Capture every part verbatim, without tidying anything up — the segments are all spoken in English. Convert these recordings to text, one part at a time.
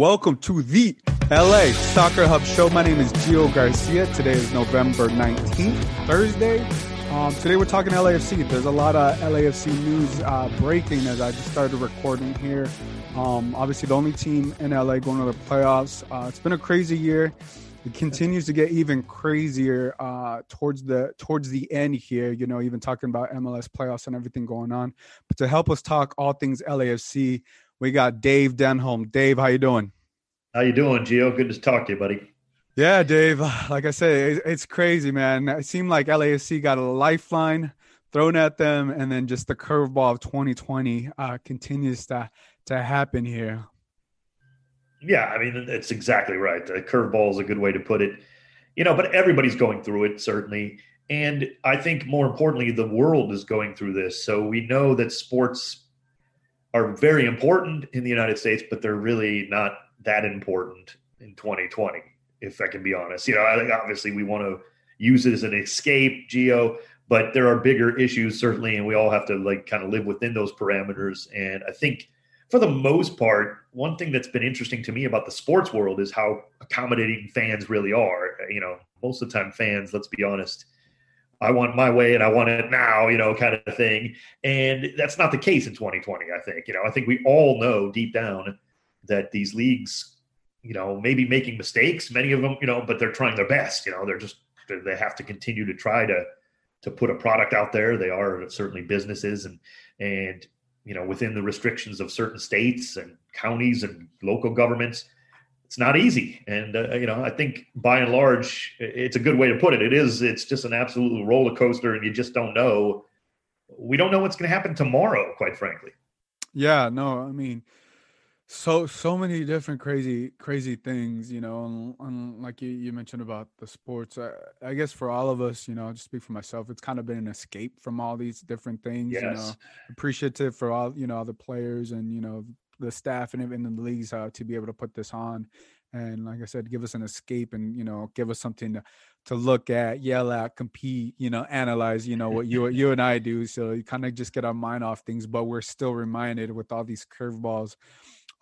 welcome to the L A Soccer Hub Show. My name is Gio Garcia. Today is November nineteenth, Thursday. Um, today we're talking L A F C. There's a lot of L A F C news uh, breaking as I just started recording here. Um, obviously, the only team in L A going to the playoffs. Uh, it's been a crazy year. It continues to get even crazier uh, towards the towards the end here, you know, even talking about M L S playoffs and everything going on. But to help us talk all things L A F C, we got Dave Denholm. Dave, how you doing? How you doing, Gio? Good to talk to you, buddy. Yeah, Dave. Like I said, it's crazy, man. It seemed like L A F C got a lifeline thrown at them, and then just the curveball of twenty twenty uh, continues to to happen here. Yeah, I mean, it's exactly right. A curveball is a good way to put it. You know, but everybody's going through it, certainly. And I think more importantly, the world is going through this. So we know that sports are very important in the United States, but they're really not that important in twenty twenty, if I can be honest. You know, I think obviously we want to use it as an escape, Gio, but there are bigger issues, certainly, and we all have to like kind of live within those parameters. And I think for the most part, one thing that's been interesting to me about the sports world is how accommodating fans really are. You know, most of the time fans, let's be honest, I want my way and I want it now, you know, kind of thing. And that's not the case in twenty twenty, I think. You know, I think we all know deep down that these leagues, you know, maybe making mistakes, many of them, you know, but they're trying their best. You know, they're just, they're, they have to continue to try to, to put a product out there. They are certainly businesses and, and, you know, within the restrictions of certain states and counties and local governments, it's not easy. And, uh, you know, I think by and large, it's a good way to put it. It is. It's just an absolute roller coaster and you just don't know. We don't know what's going to happen tomorrow, quite frankly. Yeah, no, I mean, so, so many different crazy, crazy things, you know, and, and like you, you mentioned about the sports, I, I guess for all of us, you know, just speak for myself, it's kind of been an escape from all these different things, yes. You know, appreciative for all, you know, all the players and, you know, the staff and even the leagues uh, to be able to put this on. And like I said, give us an escape and, you know, give us something to, to look at, yell at, compete, you know, analyze, you know, what you you and I do. So you kind of just get our mind off things, but we're still reminded with all these curveballs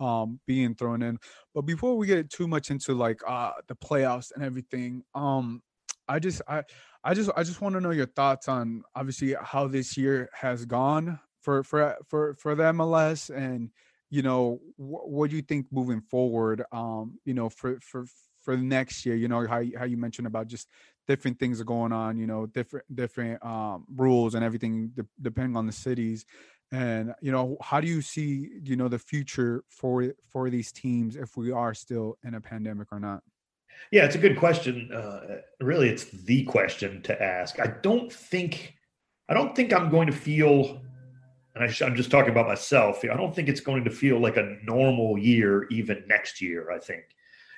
um, being thrown in. But before we get too much into like uh, the playoffs and everything, um, I just, I, I just, I just want to know your thoughts on obviously how this year has gone for, for, for, for the M L S and, you know, wh- what do you think moving forward, um, you know, for, for, for next year, you know, how, how you mentioned about just different things are going on, you know, different, different, um, rules and everything de- depending on the cities. And, you know, how do you see, you know, the future for, for these teams if we are still in a pandemic or not? Yeah, it's a good question. Uh, really, it's the question to ask. I don't think, I don't think I'm going to feel, and I sh- I'm just talking about myself, I don't think it's going to feel like a normal year even next year, I think,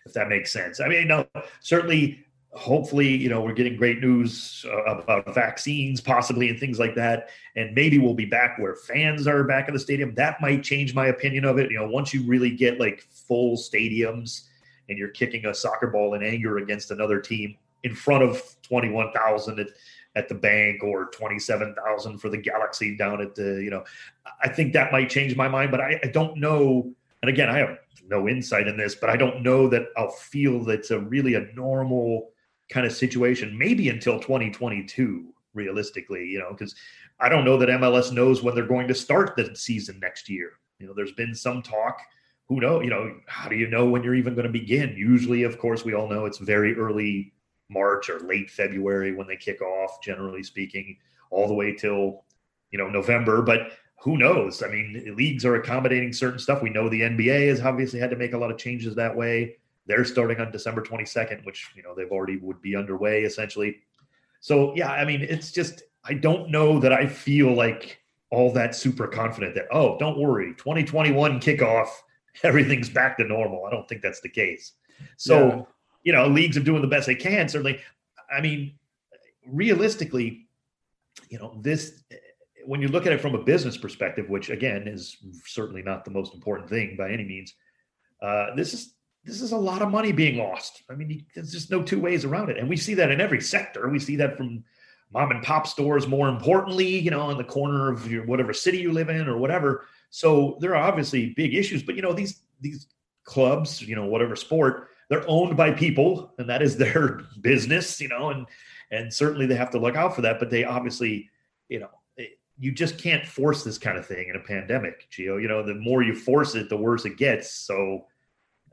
if that makes sense. I mean, no, certainly, hopefully, you know, we're getting great news uh, about vaccines possibly and things like that. And maybe we'll be back where fans are back in the stadium. That might change my opinion of it. You know, once you really get like full stadiums and you're kicking a soccer ball in anger against another team in front of twenty-one thousand at, at the Bank or twenty-seven thousand for the Galaxy down at the, you know, I think that might change my mind, but I, I don't know. And again, I have no insight in this, but I don't know that I'll feel that's a really a normal kind of situation, maybe until twenty twenty-two, realistically, you know, because I don't know that M L S knows when they're going to start the season next year. You know, there's been some talk, who knows, you know, how do you know when you're even going to begin? Usually, of course, we all know it's very early March or late February when they kick off, generally speaking, all the way till, you know, November. But who knows? I mean, leagues are accommodating certain stuff. We know the N B A has obviously had to make a lot of changes that way. They're starting on December twenty-second, which, you know, they've already would be underway essentially. So, yeah, I mean, it's just, I don't know that I feel like all that super confident that, oh, don't worry, twenty twenty-one kickoff, everything's back to normal. I don't think that's the case. So, yeah. You know, leagues are doing the best they can. Certainly. I mean, realistically, you know, this, when you look at it from a business perspective, which again is certainly not the most important thing by any means, uh, this is, This is a lot of money being lost. I mean, there's just no two ways around it. And we see that in every sector. We see that from mom and pop stores, more importantly, you know, on the corner of your, whatever city you live in or whatever. So there are obviously big issues, but you know, these, these clubs, you know, whatever sport, they're owned by people, and that is their business, you know, and and certainly they have to look out for that. But they obviously, you know, it, you just can't force this kind of thing in a pandemic, Gio. You know, the more you force it, the worse it gets. So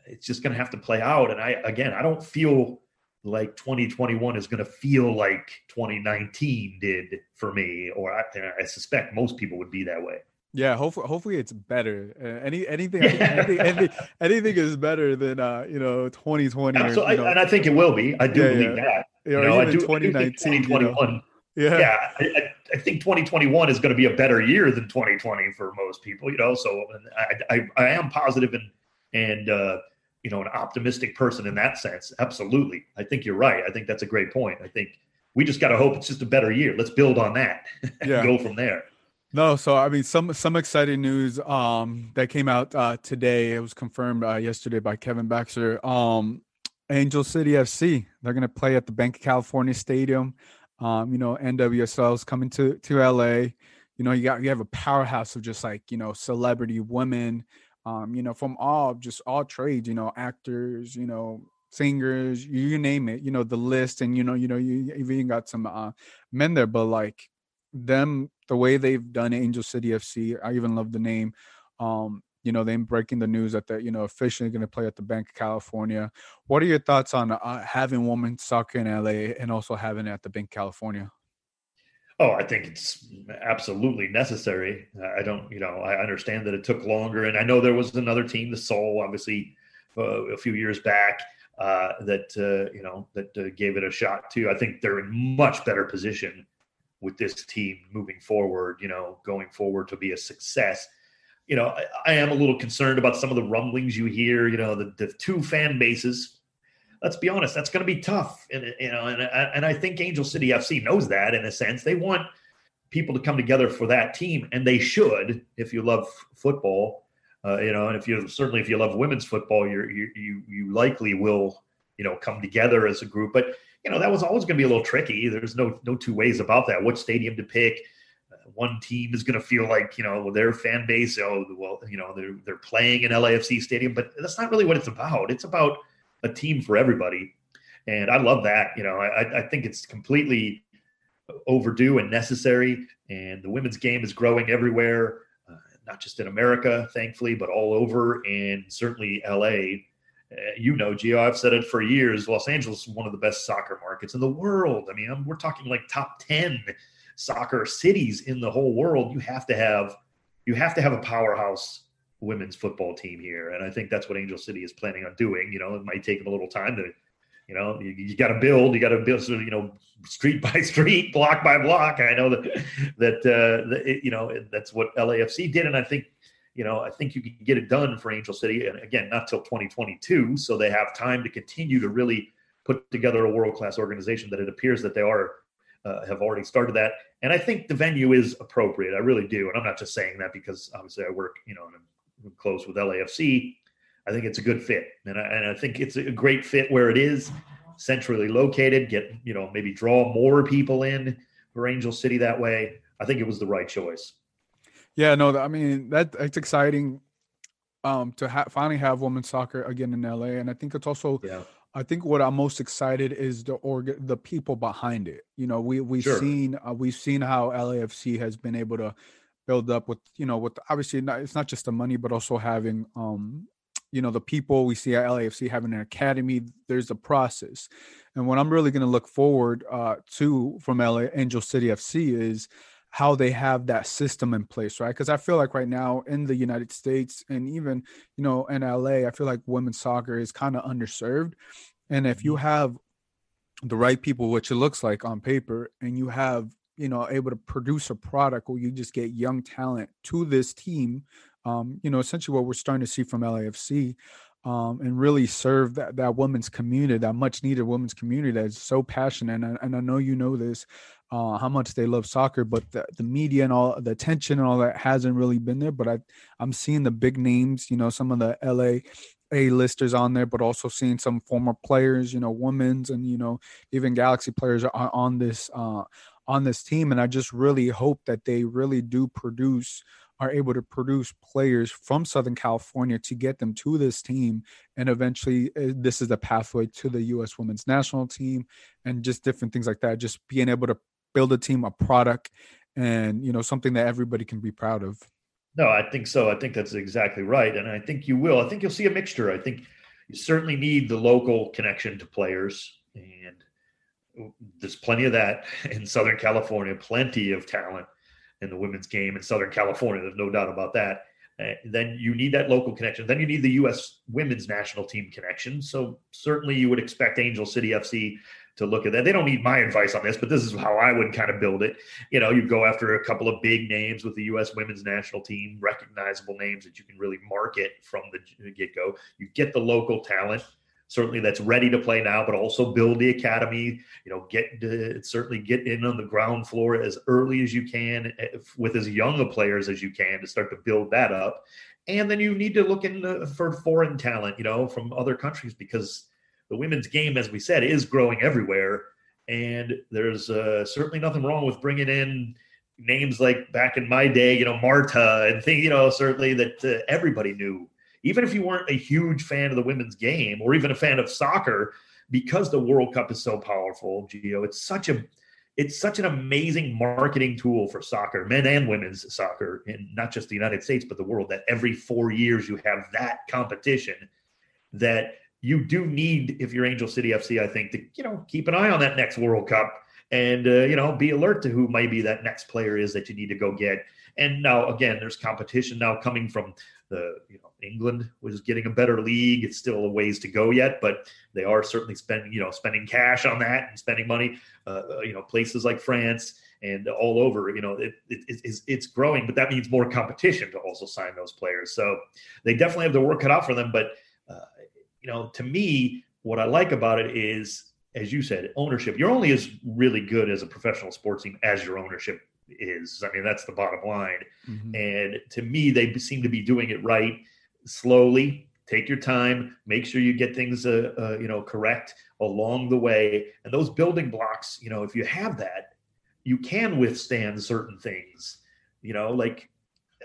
it's just going to have to play out. And I, again, I don't feel like twenty twenty-one is going to feel like twenty nineteen did for me, or I, I suspect most people would be that way. Yeah, hopefully, hopefully it's better. Uh, any anything, anything, anything, anything is better than uh, you know, twenty twenty. Or, so I, you know, and I think it will be. I do yeah, believe yeah. that. You know, know I do. twenty nineteen, twenty twenty-one. You know? Yeah, yeah. I, I think twenty twenty-one is going to be a better year than twenty twenty for most people. You know, so I, I, I am positive and and uh, you know, an optimistic person in that sense. Absolutely, I think you're right. I think that's a great point. I think we just got to hope it's just a better year. Let's build on that. and yeah. Go from there. No, so I mean, some some exciting news um, that came out uh, today. It was confirmed uh, yesterday by Kevin Baxter. Um, Angel City F C, they're going to play at the Bank of California Stadium. Um, you know, N W S L is coming to to L A. You know, you got you have a powerhouse of just like, you know, celebrity women. Um, you know, from all just all trades. You know, actors. You know, singers. You, you name it. You know, the list. And you know, you know, you even got some uh, men there. But like them, the way they've done Angel City F C, I even love the name. Um, you know, them breaking the news that they're, you know, officially going to play at the Bank of California. What are your thoughts on uh, having women's soccer in L A and also having it at the Bank of California? Oh, I think it's absolutely necessary. I don't, you know, I understand that it took longer. And I know there was another team, the Soul, obviously, uh, a few years back uh, that, uh, you know, that uh, gave it a shot too. I think they're in much better position with this team moving forward, you know, going forward to be a success. You know, I, I am a little concerned about some of the rumblings you hear, you know, the, the two fan bases. Let's be honest, that's going to be tough. And, you know, and, and I think Angel City F C knows that in a sense. They want people to come together for that team, and they should, if you love football, uh, you know, and if you certainly if you love women's football, you're, you, you, you likely will, you know, come together as a group. But you know, that was always going to be a little tricky. There's no no two ways about that. What stadium to pick? Uh, one team is going to feel like, you know, their fan base, oh, well, you know, they're, they're playing in L A F C stadium, but that's not really what it's about. It's about a team for everybody. And I love that. You know, I, I think it's completely overdue and necessary. And the women's game is growing everywhere, uh, not just in America, thankfully, but all over, and certainly L A. Uh, you know, Gio, I've said it for years, Los Angeles is one of the best soccer markets in the world. I mean, I'm, we're talking like top ten soccer cities in the whole world. You have to have, you have to have a powerhouse women's football team here. And I think that's what Angel City is planning on doing. You know, it might take them a little time to, you know, you, you got to build, you got to build, you know, street by street, block by block. I know that, that, uh, that it, you know, that's what L A F C did. And I think, you know, I think you can get it done for Angel City. And again, not till twenty twenty-two. So they have time to continue to really put together a world-class organization that it appears that they are, uh, have already started that. And I think the venue is appropriate. I really do. And I'm not just saying that because obviously I work, you know, and I'm close with L A F C. I think it's a good fit. And I, and I think it's a great fit where it is, centrally located, get, you know, maybe draw more people in for Angel City that way. I think it was the right choice. Yeah, no, I mean, that it's exciting um, to ha- finally have women's soccer again in L A. And I think it's also, yeah. I think what I'm most excited is the org- the people behind it. You know, we, we've sure. seen uh, we've seen how L A F C has been able to build up with, you know, with obviously not, it's not just the money, but also having, um, you know, the people. We see at L A F C having an academy. There's a process. And what I'm really going to look forward uh, to from L A Angel City F C is how they have that system in place, right? Because I feel like right now in the United States and even, you know, in L A, I feel like women's soccer is kind of underserved. And if you have the right people, which it looks like on paper, and you have, you know, able to produce a product where you just get young talent to this team, um, you know, essentially what we're starting to see from L A F C, um, and really serve that, that women's community, that much needed women's community that is so passionate. And I, and I know, you know, this, Uh, how much they love soccer, but the, the media and all the attention and all that hasn't really been there. But I, I'm seeing the big names, you know, some of the L A A-listers on there, but also seeing some former players, you know, women's and, you know, even Galaxy players are on this, uh, on this team. And I just really hope that they really do produce are able to produce players from Southern California to get them to this team. And eventually uh, this is the pathway to the U S women's national team and just different things like that. Just being able to build a team, a product, and, you know, something that everybody can be proud of. No, I think so. I think that's exactly right. And I think you will. I think you'll see a mixture. I think you certainly need the local connection to players, and there's plenty of that in Southern California, plenty of talent in the women's game in Southern California. There's no doubt about that. Uh, then you need that local connection. Then you need the U S women's national team connection. So certainly you would expect Angel City F C to look at that. They don't need my advice on this, but this is how I would kind of build it. You know, you go after a couple of big names with the U S women's national team, recognizable names that you can really market from the get-go. You get the local talent, certainly that's ready to play now, but also build the academy, you know, get uh, certainly get in on the ground floor as early as you can with as young of players as you can to start to build that up. And then you need to look in uh, for foreign talent, you know, from other countries, because the women's game, as we said, is growing everywhere, and there's uh, certainly nothing wrong with bringing in names like back in my day, you know, Marta and things, you know, certainly that uh, everybody knew, even if you weren't a huge fan of the women's game or even a fan of soccer, because the World Cup is so powerful, Gio. It's such a, it's such an amazing marketing tool for soccer, men and women's soccer, and not just the United States but the world. That every four years you have that competition that. You do need, if you're Angel City F C, I think, to, you know, keep an eye on that next World Cup and, uh, you know, be alert to who might be that next player is that you need to go get. And now, again, there's competition now coming from the, you know, England, which is getting a better league. It's still a ways to go yet, but they are certainly spending, you know, spending cash on that and spending money, uh, you know, places like France and all over, you know, it, it, it's, it's growing, but that means more competition to also sign those players. So they definitely have their work cut out for them, but, uh, you know, to me, what I like about it is, as you said, ownership. You're only as really good as a professional sports team as your ownership is. I mean, that's the bottom line. Mm-hmm. And to me, they seem to be doing it right. Slowly, take your time, make sure you get things, uh, uh, you know, correct along the way. And those building blocks, you know, if you have that, you can withstand certain things. You know, like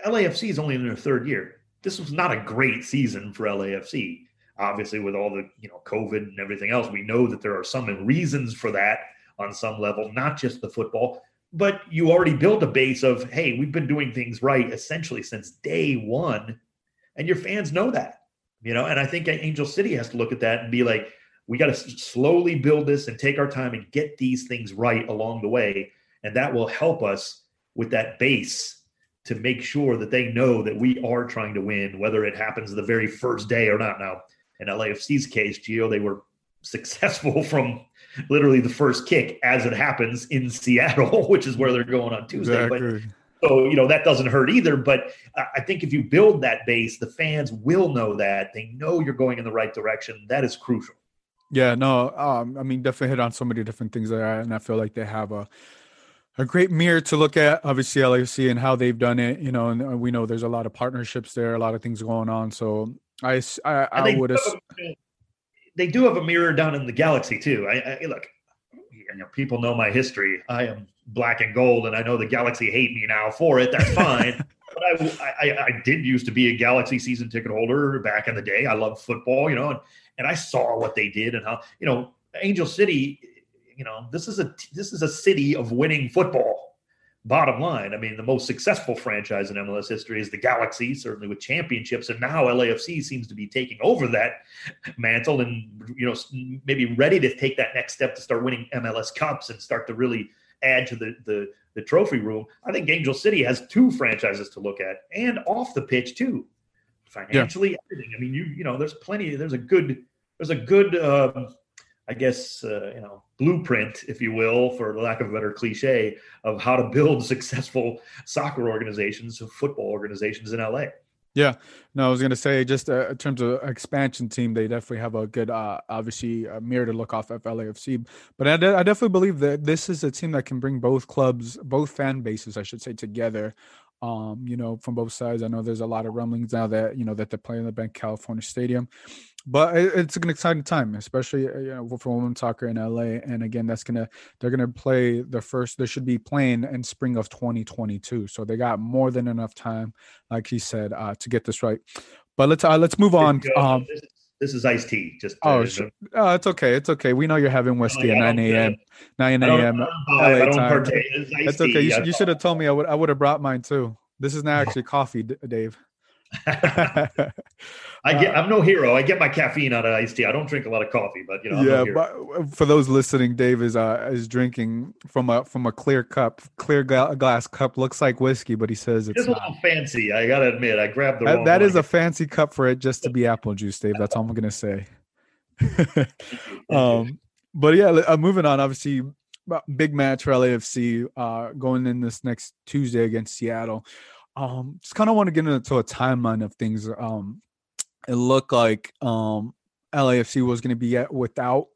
L A F C is only in their third year. This was not a great season for L A F C. Obviously, with all the, you know, COVID and everything else, we know that there are some reasons for that on some level, not just the football, but you already built a base of, hey, we've been doing things right essentially since day one. And your fans know that, you know, and I think Angel City has to look at that and be like, we got to slowly build this and take our time and get these things right along the way. And that will help us with that base to make sure that they know that we are trying to win, whether it happens the very first day or not. Now, in L A F C's case, Gio, they were successful from literally the first kick as it happens in Seattle, which is where they're going on Tuesday. Exactly. But, so, you know, that doesn't hurt either. But I think if you build that base, the fans will know that. They know you're going in the right direction. That is crucial. Yeah, no, um, I mean, definitely hit on so many different things there. And I feel like they have a a great mirror to look at, obviously, L A F C and how they've done it. You know, and we know there's a lot of partnerships there, a lot of things going on. So, I, I, I would have. They do have a mirror down in the Galaxy too. I, I look, you know, people know my history. I am black and gold, and I know the Galaxy hate me now for it. That's fine. But I, I, I did used to be a Galaxy season ticket holder back in the day. I loved football, you know, and, and I saw what they did and how, you know, Angel City. You know, this is a this is a city of winning football. Bottom line, I mean, the most successful franchise in M L S history is the Galaxy, certainly with championships. And now L A F C seems to be taking over that mantle and, you know, maybe ready to take that next step to start winning M L S Cups and start to really add to the the, the trophy room. I think Angel City has two franchises to look at, and off the pitch too, financially, yeah. Everything. I mean, you you know, there's plenty. There's a good. There's a good. Um, I guess, uh, you know, blueprint, if you will, for lack of a better cliche, of how to build successful soccer organizations, football organizations in L A. Yeah. No, I was going to say just uh, in terms of expansion team, they definitely have a good, uh, obviously, a mirror to look off at L A F C. But I, de- I definitely believe that this is a team that can bring both clubs, both fan bases, I should say, together. Um, you know, from both sides. I know there's a lot of rumblings now that, you know, that they're playing in the Bank of California Stadium. But it's an exciting time, especially you know for women's soccer in L A. And again, that's gonna they're gonna play the first. They should be playing in spring of twenty twenty-two. So they got more than enough time, like he said, uh, to get this right. But let's uh, let's move on. Um, this, is, this is iced tea. Just to, oh, sure. oh, it's okay. It's okay. We know you're having whiskey oh, yeah, at nine a m nine a m L A time. That's okay. You, you should have told me. I would I would have brought mine too. This is now actually coffee, Dave. I get. I'm no hero. I get my caffeine out of iced tea. I don't drink a lot of coffee, but you know. I'm yeah, no hero. But for those listening, Dave is uh, is drinking from a from a clear cup, clear gla- glass cup. Looks like whiskey, but he says it's, it's a little fancy. I gotta admit, I grabbed the that, wrong. That one. Is a fancy cup for it just to be apple juice, Dave. That's all I'm gonna say. um, but yeah, uh, moving on. Obviously, big match for L A F C uh, going in this next Tuesday against Seattle. Um, just kind of want to get into a timeline of things. Um, it looked like um, L A F C was going to be at, without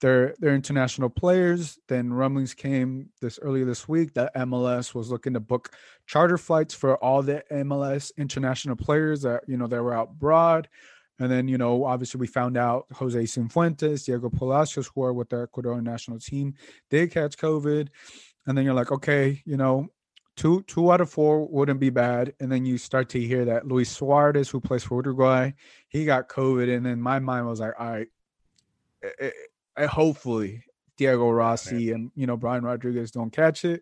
their their international players. Then rumblings came this earlier this week that M L S was looking to book charter flights for all the M L S international players that you know that were out abroad. And then you know obviously we found out Jose Cifuentes, Diego Palacios, who are with the Ecuadorian national team, they catch COVID. And then you're like, okay, you know. Two two out of four wouldn't be bad. And then you start to hear that Luis Suarez, who plays for Uruguay, he got COVID. And then my mind was like, all right, it, it, it, hopefully Diego Rossi yeah, and, you know, Brian Rodriguez don't catch it.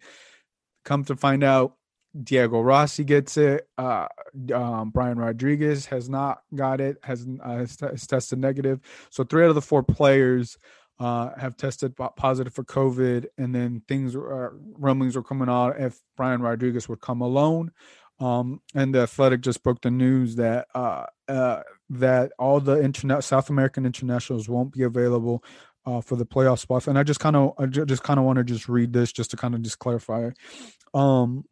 Come to find out, Diego Rossi gets it. Uh, um, Brian Rodriguez has not got it, has, uh, has, t- has tested negative. So three out of the four players Uh, have tested positive for COVID, and then things uh, rumblings were coming out if Brian Rodriguez would come alone. Um, and the Athletic just broke the news that uh, uh, that all the internet South American internationals won't be available uh, for the playoff spots. And I just kind of I just kind of want to just read this just to kind of just clarify. Um,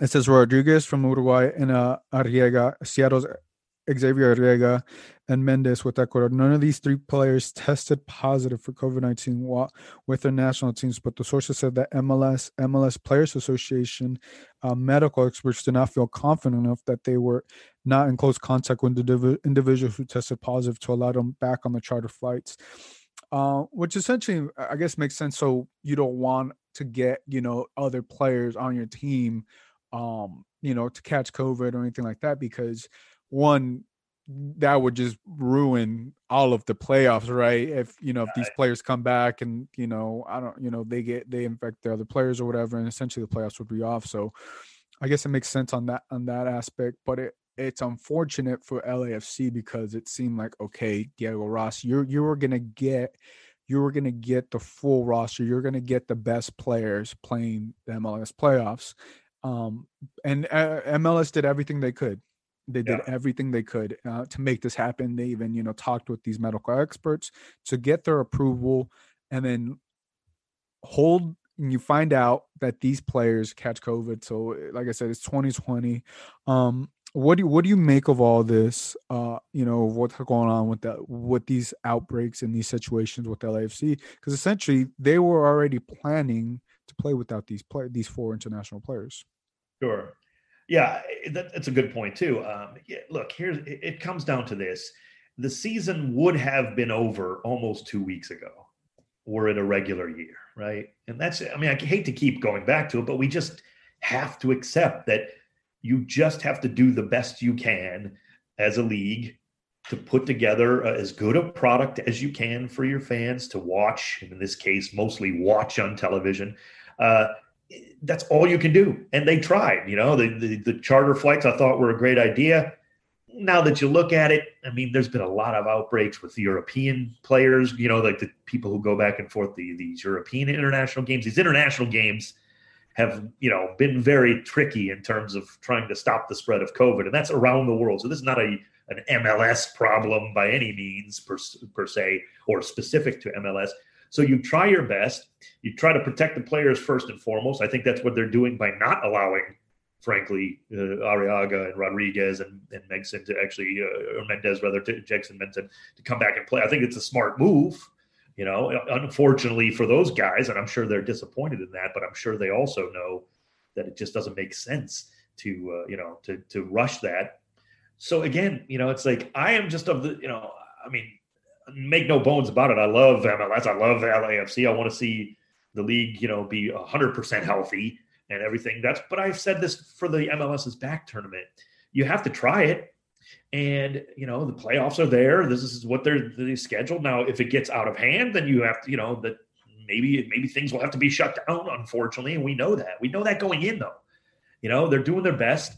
it says Rodriguez from Uruguay and uh, Arriaga, Seattle's. Xavier Arriaga and Mendes with Ecuador. None of these three players tested positive for COVID nineteen while with their national teams, but the sources said that M L S, M L S Players Association uh, medical experts did not feel confident enough that they were not in close contact with the div- individuals who tested positive to allow them back on the charter flights, uh, which essentially, I guess, makes sense. So you don't want to get, you know, other players on your team, um, you know, to catch COVID or anything like that, because one, that would just ruin all of the playoffs, right? If, you know, if these players come back and, you know, I don't, you know, they get, they infect the other players or whatever, and essentially the playoffs would be off. So I guess it makes sense on that, on that aspect, but it, it's unfortunate for L A F C because it seemed like, okay, Diego Rossi, you're, you were going to get, you were going to get the full roster. You're going to get the best players playing the M L S playoffs. Um, and uh, M L S did everything they could. They did yeah. everything they could uh, to make this happen. They even, you know, talked with these medical experts to get their approval, and then hold. And you find out that these players catch COVID. So, like I said, it's twenty twenty. Um, what do you, what do you make of all this? Uh, you know, what's going on with the with these outbreaks and these situations with L A F C? Because essentially, they were already planning to play without these play these four international players. Sure. Yeah, that, that's a good point too. Um, yeah, look, here's it, it comes down to this: the season would have been over almost two weeks ago, were it a regular year, right? And that's, I mean, I hate to keep going back to it, but we just have to accept that you just have to do the best you can as a league to put together uh, as good a product as you can for your fans to watch. And in this case, mostly watch on television. Uh, That's all you can do. And they tried, you know, the, the, the charter flights I thought were a great idea. Now that you look at it, I mean, there's been a lot of outbreaks with the European players, you know, like the people who go back and forth, the, these European international games, these international games have, you know, been very tricky in terms of trying to stop the spread of COVID. And that's around the world. So this is not a an M L S problem by any means per, per se, or specific to M L S. So you try your best. You try to protect the players first and foremost. I think that's what they're doing by not allowing, frankly, uh, Arriaga and Rodriguez and, and Megson to actually, uh, or Mendes rather, to Jackson Benson to come back and play. I think it's a smart move, you know, unfortunately for those guys, and I'm sure they're disappointed in that, but I'm sure they also know that it just doesn't make sense to, uh, you know, to to rush that. So again, you know, it's like, I am just of the, you know, I mean, make no bones about it. I love M L S. I love L A F C. I want to see the league, you know, be one hundred percent healthy and everything. That's, but I've said this for the MLS's back tournament. You have to try it. And, you know, the playoffs are there. This is what they're, they're scheduled. Now, if it gets out of hand, then you have to, you know, that maybe, maybe things will have to be shut down, unfortunately. And we know that. We know that going in, though. You know, they're doing their best.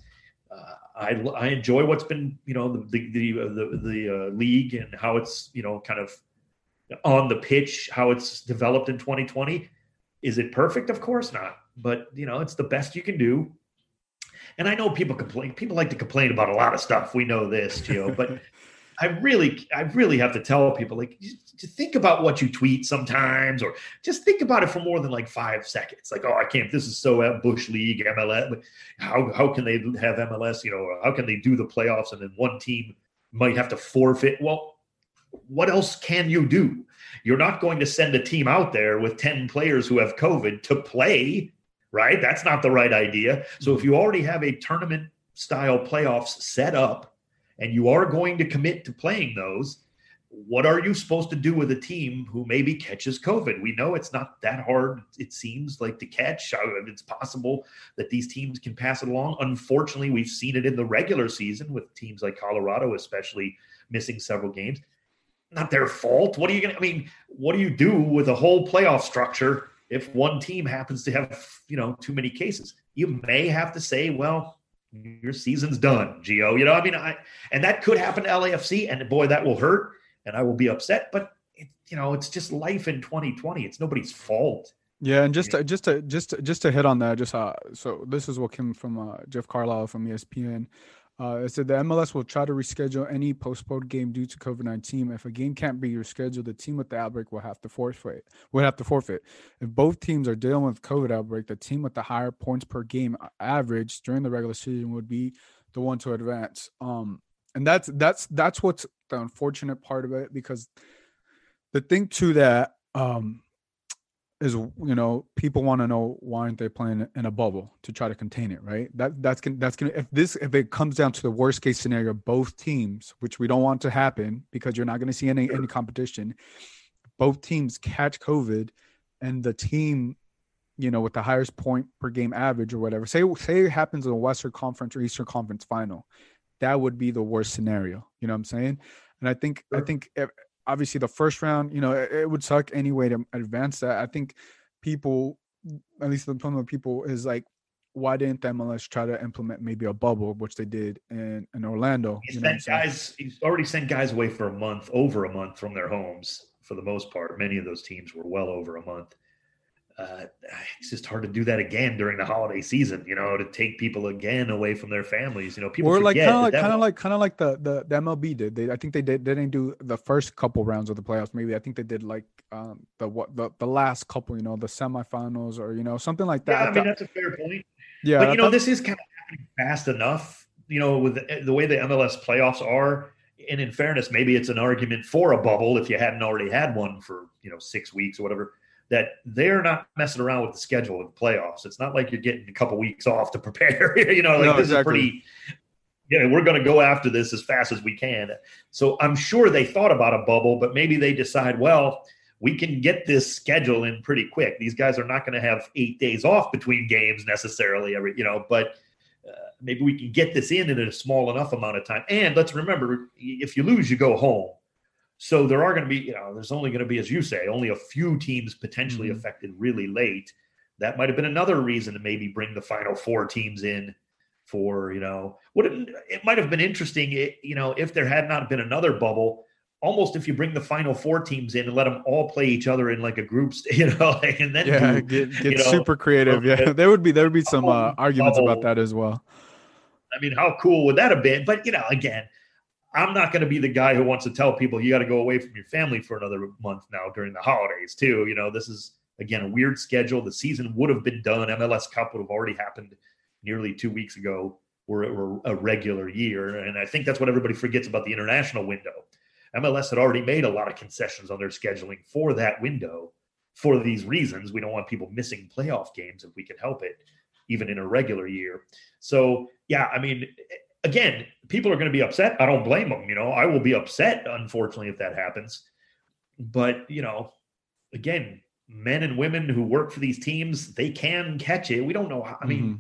Uh, I, I enjoy what's been, you know, the the the, the, the uh, league and how it's, you know, kind of on the pitch, how it's developed in twenty twenty. Is it perfect? Of course not. But, you know, it's the best you can do. And I know people complain. People like to complain about a lot of stuff. We know this, Gio. But I really, I really have to tell people, like, to think about what you tweet sometimes, or just think about it for more than like five seconds. Like, oh, I can't. This is so Bush League, M L S. How how can they have M L S? You know, how can they do the playoffs and then one team might have to forfeit? Well, what else can you do? You're not going to send a team out there with ten players who have COVID to play. Right? That's not the right idea. So if you already have a tournament style playoffs set up and you are going to commit to playing those, what are you supposed to do with a team who maybe catches COVID? We know it's not that hard, it seems like, to catch. It's possible that these teams can pass it along. Unfortunately, we've seen it in the regular season with teams like Colorado, especially missing several games. Not their fault. What are you going to, I mean, what do you do with a whole playoff structure? If one team happens to have, you know, too many cases, you may have to say, well, your season's done, Gio. You know, I mean, I, and that could happen to L A F C, and boy, that will hurt, and I will be upset. But, it, you know, it's just life in twenty twenty. It's nobody's fault. Yeah, and just to, just to just to, just to hit on that, just uh, so this is what came from uh, Jeff Carlisle from E S P N. Uh, it said the M L S will try to reschedule any postponed game due to COVID nineteen. If a game can't be rescheduled, the team with the outbreak will have to forfeit. Will have to forfeit. If both teams are dealing with COVID outbreak, the team with the higher points per game average during the regular season would be the one to advance. Um, and that's that's that's what's the unfortunate part of it, because the thing to that um, is, you know, people want to know why aren't they playing in a bubble to try to contain it, right? That that's gonna, that's gonna if this if it comes down to the worst case scenario, both teams, which we don't want to happen because you're not going to see any any competition, both teams catch COVID, and the team, you know, with the highest point per game average or whatever, say say it happens in the Western Conference or Eastern Conference final, that would be the worst scenario. You know what I'm saying? And I think sure. I think. If, Obviously, the first round, you know, it, it would suck anyway to advance that. I think people, at least the problem of people, is like, why didn't the M L S try to implement maybe a bubble, which they did in, in Orlando? He sent guys, he's already sent guys away for a month, over a month from their homes for the most part. Many of those teams were well over a month. Uh, it's just hard to do that again during the holiday season, you know, to take people again away from their families. You know, people or like kind of like kind of like kind of like the, the the M L B did. They I think they did. They didn't do the first couple rounds of the playoffs. Maybe I think they did like um, the what the, the last couple. You know, the semifinals or you know something like that. Yeah, I mean that's a fair point. Yeah, but you know this is kind of happening fast enough. You know, with the, the way the M L S playoffs are. And in fairness, maybe it's an argument for a bubble if you hadn't already had one for you know six weeks or whatever. That they're not messing around with the schedule of the playoffs. It's not like you're getting a couple weeks off to prepare. you know, like no, this exactly. is pretty. Yeah, we're going to go after this as fast as we can. So I'm sure they thought about a bubble, but maybe they decide, well, we can get this schedule in pretty quick. These guys are not going to have eight days off between games necessarily. Every you know, but uh, maybe we can get this in in a small enough amount of time. And let's remember, if you lose, you go home. So there are going to be, you know, there's only going to be, as you say, only a few teams potentially mm-hmm. affected really late. That might have been another reason to maybe bring the final four teams in for, you know, what it, it might have been interesting, it, you know, if there had not been another bubble, almost if you bring the final four teams in and let them all play each other in like a group, you know, and then yeah, do, get, get you know, super creative. Yeah, yeah. there would be there would be some uh, arguments bubble. About that as well. I mean, how cool would that have been? But, you know, again. I'm not going to be the guy who wants to tell people you got to go away from your family for another month now during the holidays too. You know, this is again, a weird schedule. The season would have been done. M L S Cup would have already happened nearly two weeks ago or a regular year. And I think that's what everybody forgets about the international window. M L S had already made a lot of concessions on their scheduling for that window for these reasons. We don't want people missing playoff games if we can help it, even in a regular year. So yeah, I mean, again, people are going to be upset. I don't blame them. You know, I will be upset, unfortunately, if that happens. But, you know, again, men and women who work for these teams, they can catch it. We don't know how, I mean, mm-hmm.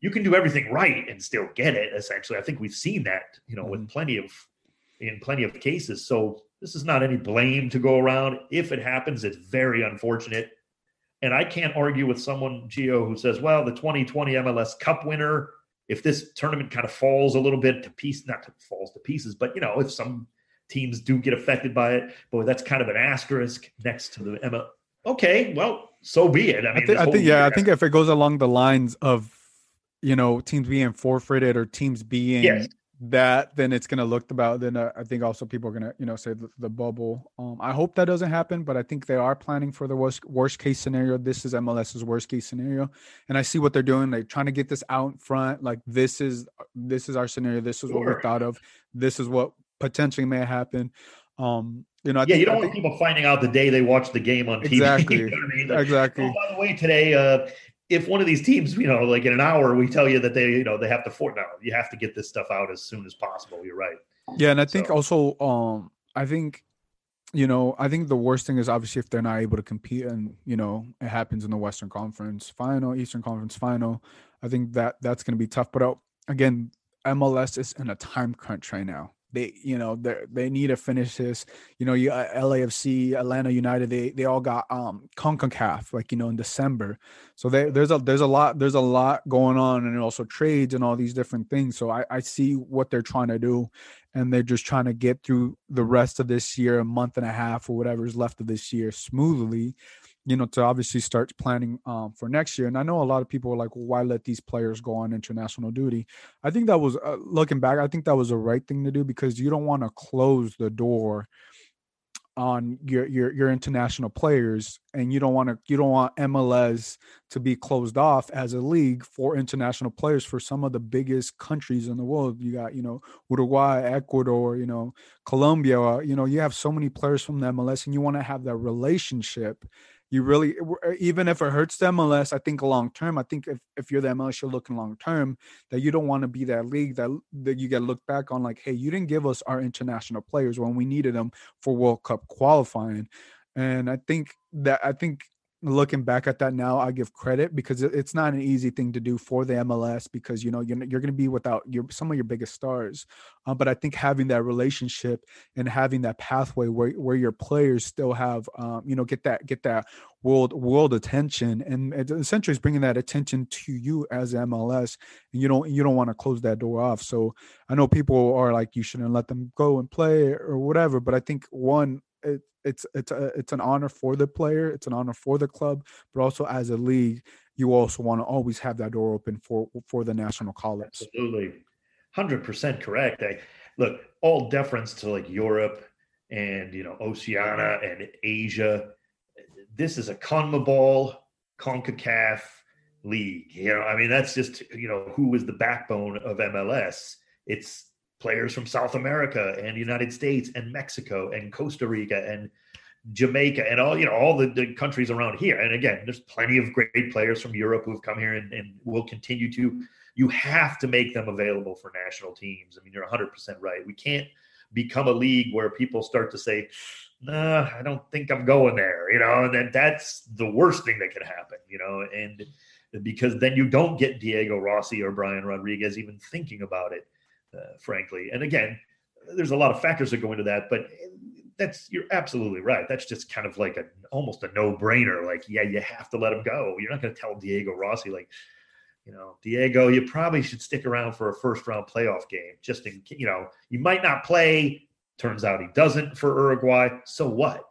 you can do everything right and still get it, essentially. I think we've seen that, you know, mm-hmm. with plenty of, in plenty of cases. So this is not any blame to go around. If it happens, it's very unfortunate. And I can't argue with someone, Gio, who says, well, the twenty twenty M L S Cup winner, if this tournament kind of falls a little bit to pieces, not to falls to pieces, but, you know, if some teams do get affected by it, boy, that's kind of an asterisk next to the M L S. Okay, well, so be it. I mean, I think, I think yeah, I think if it goes along the lines of, you know, teams being forfeited or teams being yes. that, then it's going to look about, then uh, I think also people are going to, you know, say the, the bubble. Um, I hope that doesn't happen, but I think they are planning for the worst, worst case scenario. This is MLS's worst case scenario. And I see what they're doing. They're trying to get this out in front. Like, this is, this is our scenario. This is sure. what we thought of. This is what potentially may happen. Um, You know, I yeah, think, you don't I want think, people finding out the day they watch the game on T V. Exactly. You know what I mean? Like, exactly. Oh, by the way, today, uh, if one of these teams, you know, like in an hour, we tell you that they, you know, they have to fort now. You have to get this stuff out as soon as possible. You're right. Yeah, and I so. think also, um, I think, you know, I think the worst thing is obviously if they're not able to compete, and you know, it happens in the Western Conference Final, Eastern Conference Final. I think that that's going to be tough. But uh, again, M L S is in a time crunch right now. They, you know, they they need to finish this. You know, you, uh, L A F C, Atlanta United, they they all got um CONCACAF, like, you know, in December. So they, there's a there's a lot there's a lot going on, and also trades and all these different things. So I, I see what they're trying to do, and they're just trying to get through the rest of this year, a month and a half or whatever is left of this year smoothly, you know, to obviously start planning um, for next year. And I know a lot of people are like, well, why let these players go on international duty? I think that was, uh, looking back, I think that was the right thing to do, because you don't want to close the door on your, your, your international players, and you don't want to, you don't want M L S to be closed off as a league for international players for some of the biggest countries in the world. You got, you know, Uruguay, Ecuador, you know, Colombia, you know, you have so many players from the M L S, and you want to have that relationship. You really, even if it hurts the M L S, I think long term, I think if, if you're the M L S, you're looking long term, that you don't want to be that league that, that you get looked back on like, hey, you didn't give us our international players when we needed them for World Cup qualifying. And I think that, I think looking back at that now, I give credit, because it's not an easy thing to do for the M L S, because, you know, you're, you're going to be without your, some of your biggest stars. Um, but I think having that relationship and having that pathway where, where your players still have, um, you know, get that, get that world, world attention, and it essentially is bringing that attention to you as M L S, and you don't, you don't want to close that door off. So I know people are like, you shouldn't let them go and play or whatever, but I think one, it, it's it's a, it's an honor for the player, it's an honor for the club, but also as a league, you also want to always have that door open for for the national college. Absolutely, one hundred percent correct. I, look, all deference to like Europe and, you know, Oceania and Asia. This is a CONMEBOL, CONCACAF league. You know, I mean, that's just, you know, who is the backbone of M L S. It's players from South America and United States and Mexico and Costa Rica and Jamaica and all, you know, all the, the countries around here. And again, there's plenty of great players from Europe who've come here and, and will continue to. You have to make them available for national teams. I mean, you're one hundred percent right. We can't become a league where people start to say, nah, I don't think I'm going there, you know, and then that's the worst thing that can happen, you know, and because then you don't get Diego Rossi or Brian Rodriguez even thinking about it. Uh, frankly. And again, there's a lot of factors that go into that, but that's, you're absolutely right. That's just kind of like a, almost a no brainer. Like, yeah, you have to let him go. You're not going to tell Diego Rossi, like, you know, Diego, you probably should stick around for a first round playoff game. Just in, you know, you might not play. Turns out he doesn't for Uruguay. So what?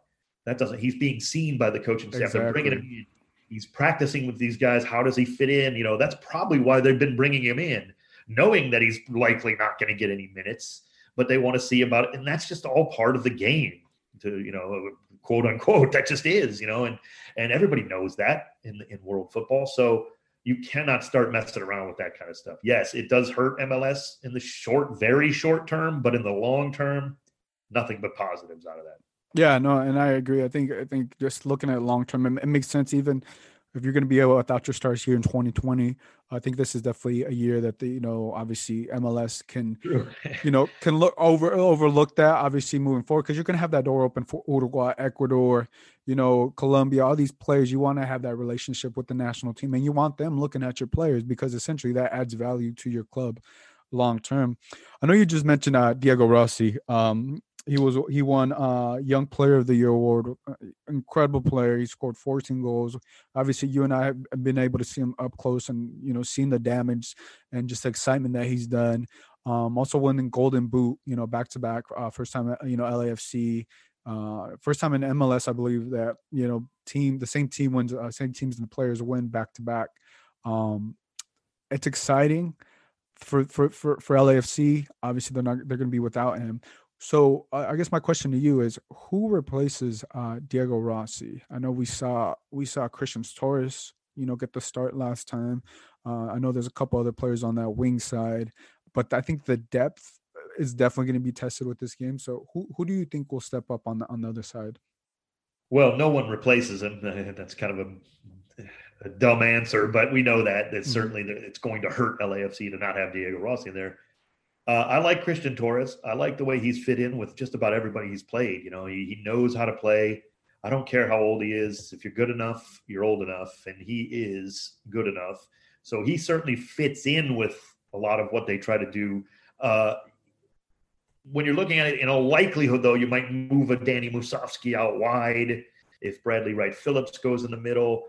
That doesn't, he's being seen by the coaching staff. Exactly. They're bringing him in. He's practicing with these guys. How does he fit in? You know, that's probably why they've been bringing him in, knowing that he's likely not going to get any minutes, but they want to see about it. And that's just all part of the game to, you know, quote unquote, that just is, you know, and, and everybody knows that in in world football. So you cannot start messing around with that kind of stuff. Yes, it does hurt M L S in the short, very short term, but in the long term, nothing but positives out of that. Yeah, no. And I agree. I think, I think just looking at long term, it, it makes sense even, if you're going to be without your stars here in twenty twenty, I think this is definitely a year that the, you know, obviously M L S can, you know, can look over, overlook that obviously moving forward. Cause you're going to have that door open for Uruguay, Ecuador, you know, Colombia, all these players. You want to have that relationship with the national team, and you want them looking at your players because essentially that adds value to your club long-term. I know you just mentioned uh, Diego Rossi. Um, He was he won uh, Young Player of the Year award. Incredible player. He scored fourteen goals. Obviously, you and I have been able to see him up close and, you know, seeing the damage and just the excitement that he's done. Um, also winning Golden Boot, you know, back to back. Uh, first time, you know, L A F C. Uh, first time in M L S, I believe that, you know, team the same team wins, uh, same teams and the players win back to back. Um, it's exciting for for for for L A F C. Obviously, they're not they're going to be without him. So uh, I guess my question to you is, who replaces uh, Diego Rossi? I know we saw we saw Christian Torres, you know, get the start last time. Uh, I know there's a couple other players on that wing side, but I think the depth is definitely going to be tested with this game. So who who do you think will step up on the on the other side? Well, no one replaces him. That's kind of a, a dumb answer, but we know that that mm-hmm. certainly it's going to hurt L A F C to not have Diego Rossi in there. Uh, I like Christian Torres. I like the way he's fit in with just about everybody he's played. You know, he, he knows how to play. I don't care how old he is. If you're good enough, you're old enough, and he is good enough. So he certainly fits in with a lot of what they try to do. Uh, when you're looking at it, in all likelihood, though, you might move a Danny Musovsky out wide if Bradley Wright Phillips goes in the middle,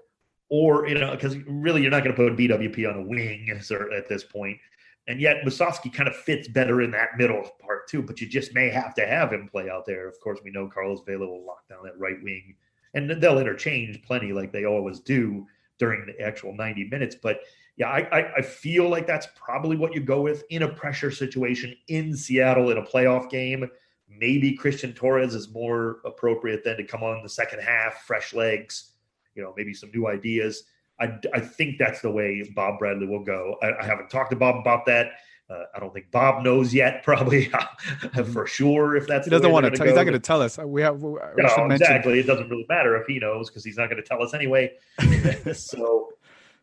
or, you know, because really you're not going to put B W P on a wing at this point. And yet Musovsky kind of fits better in that middle part too, but you just may have to have him play out there. Of course, we know Carlos Vela will lock down that right wing, and they'll interchange plenty like they always do during the actual ninety minutes. But yeah, I, I, I feel like that's probably what you go with in a pressure situation in Seattle in a playoff game. Maybe Christian Torres is more appropriate than to come on the second half, fresh legs, you know, maybe some new ideas. I, I think that's the way Bob Bradley will go. I, I haven't talked to Bob about that. Uh, I don't think Bob knows yet, probably for sure. If that's he doesn't want to, tell, he's not going to tell us. We have we, no, exactly. It doesn't really matter if he knows because he's not going to tell us anyway. So,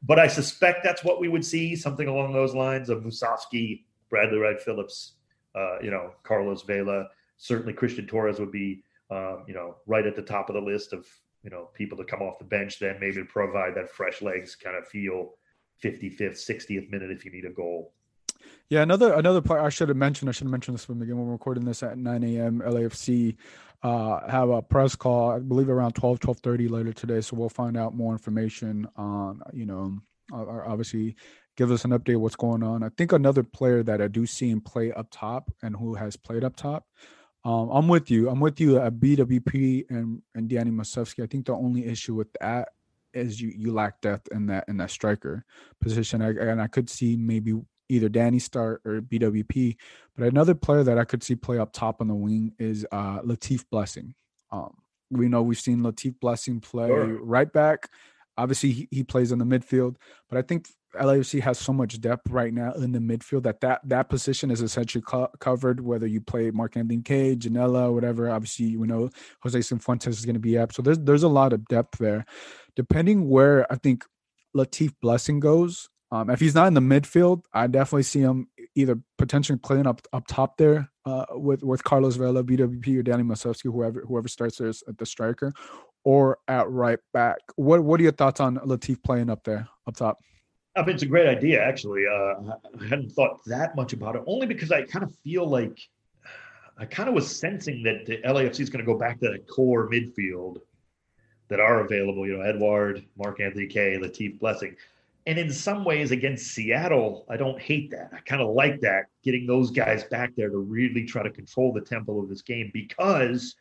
but I suspect that's what we would see, something along those lines of Musovsky, Bradley Wright Phillips, uh, you know, Carlos Vela. Certainly, Christian Torres would be, uh, you know, right at the top of the list of, you know, people to come off the bench, then maybe provide that fresh legs kind of feel fifty-fifth, sixtieth minute if you need a goal. Yeah, another another player I should have mentioned, I should have mentioned this from the game when we're recording this at nine a.m. L A F C uh, have a press call, I believe around twelve, twelve thirty later today. So we'll find out more information on, you know, obviously give us an update of what's going on. I think another player that I do see him play up top and who has played up top, Um, I'm with you. I'm with you at B W P and, and Danny Musovsky. I think the only issue with that is you, you lack depth in that in that striker position. I, and I could see maybe either Danny start or B W P. But another player that I could see play up top on the wing is uh, Latif Blessing. Um, we know we've seen Latif Blessing play sure. right back. Obviously, he, he plays in the midfield. But I think L A F C has so much depth right now in the midfield that that, that position is essentially co- covered, whether you play Mark-Anthony Kaye, Janela, whatever. Obviously, we know Jose Cifuentes is going to be up. So there's there's a lot of depth there. Depending where I think Latif Blessing goes, um, if he's not in the midfield, I definitely see him either potentially playing up up top there uh, with, with Carlos Vela, B W P, or Danny Musovsky, whoever whoever starts there at the striker, or at right back. What, what are your thoughts on Latif playing up there, up top? I mean, it's a great idea, actually. Uh, I hadn't thought that much about it, only because I kind of feel like I kind of was sensing that the L A F C is going to go back to that core midfield that are available, you know, Eduard, Mark-Anthony Kaye, Latif Blessing. And in some ways, against Seattle, I don't hate that. I kind of like that, getting those guys back there to really try to control the tempo of this game, because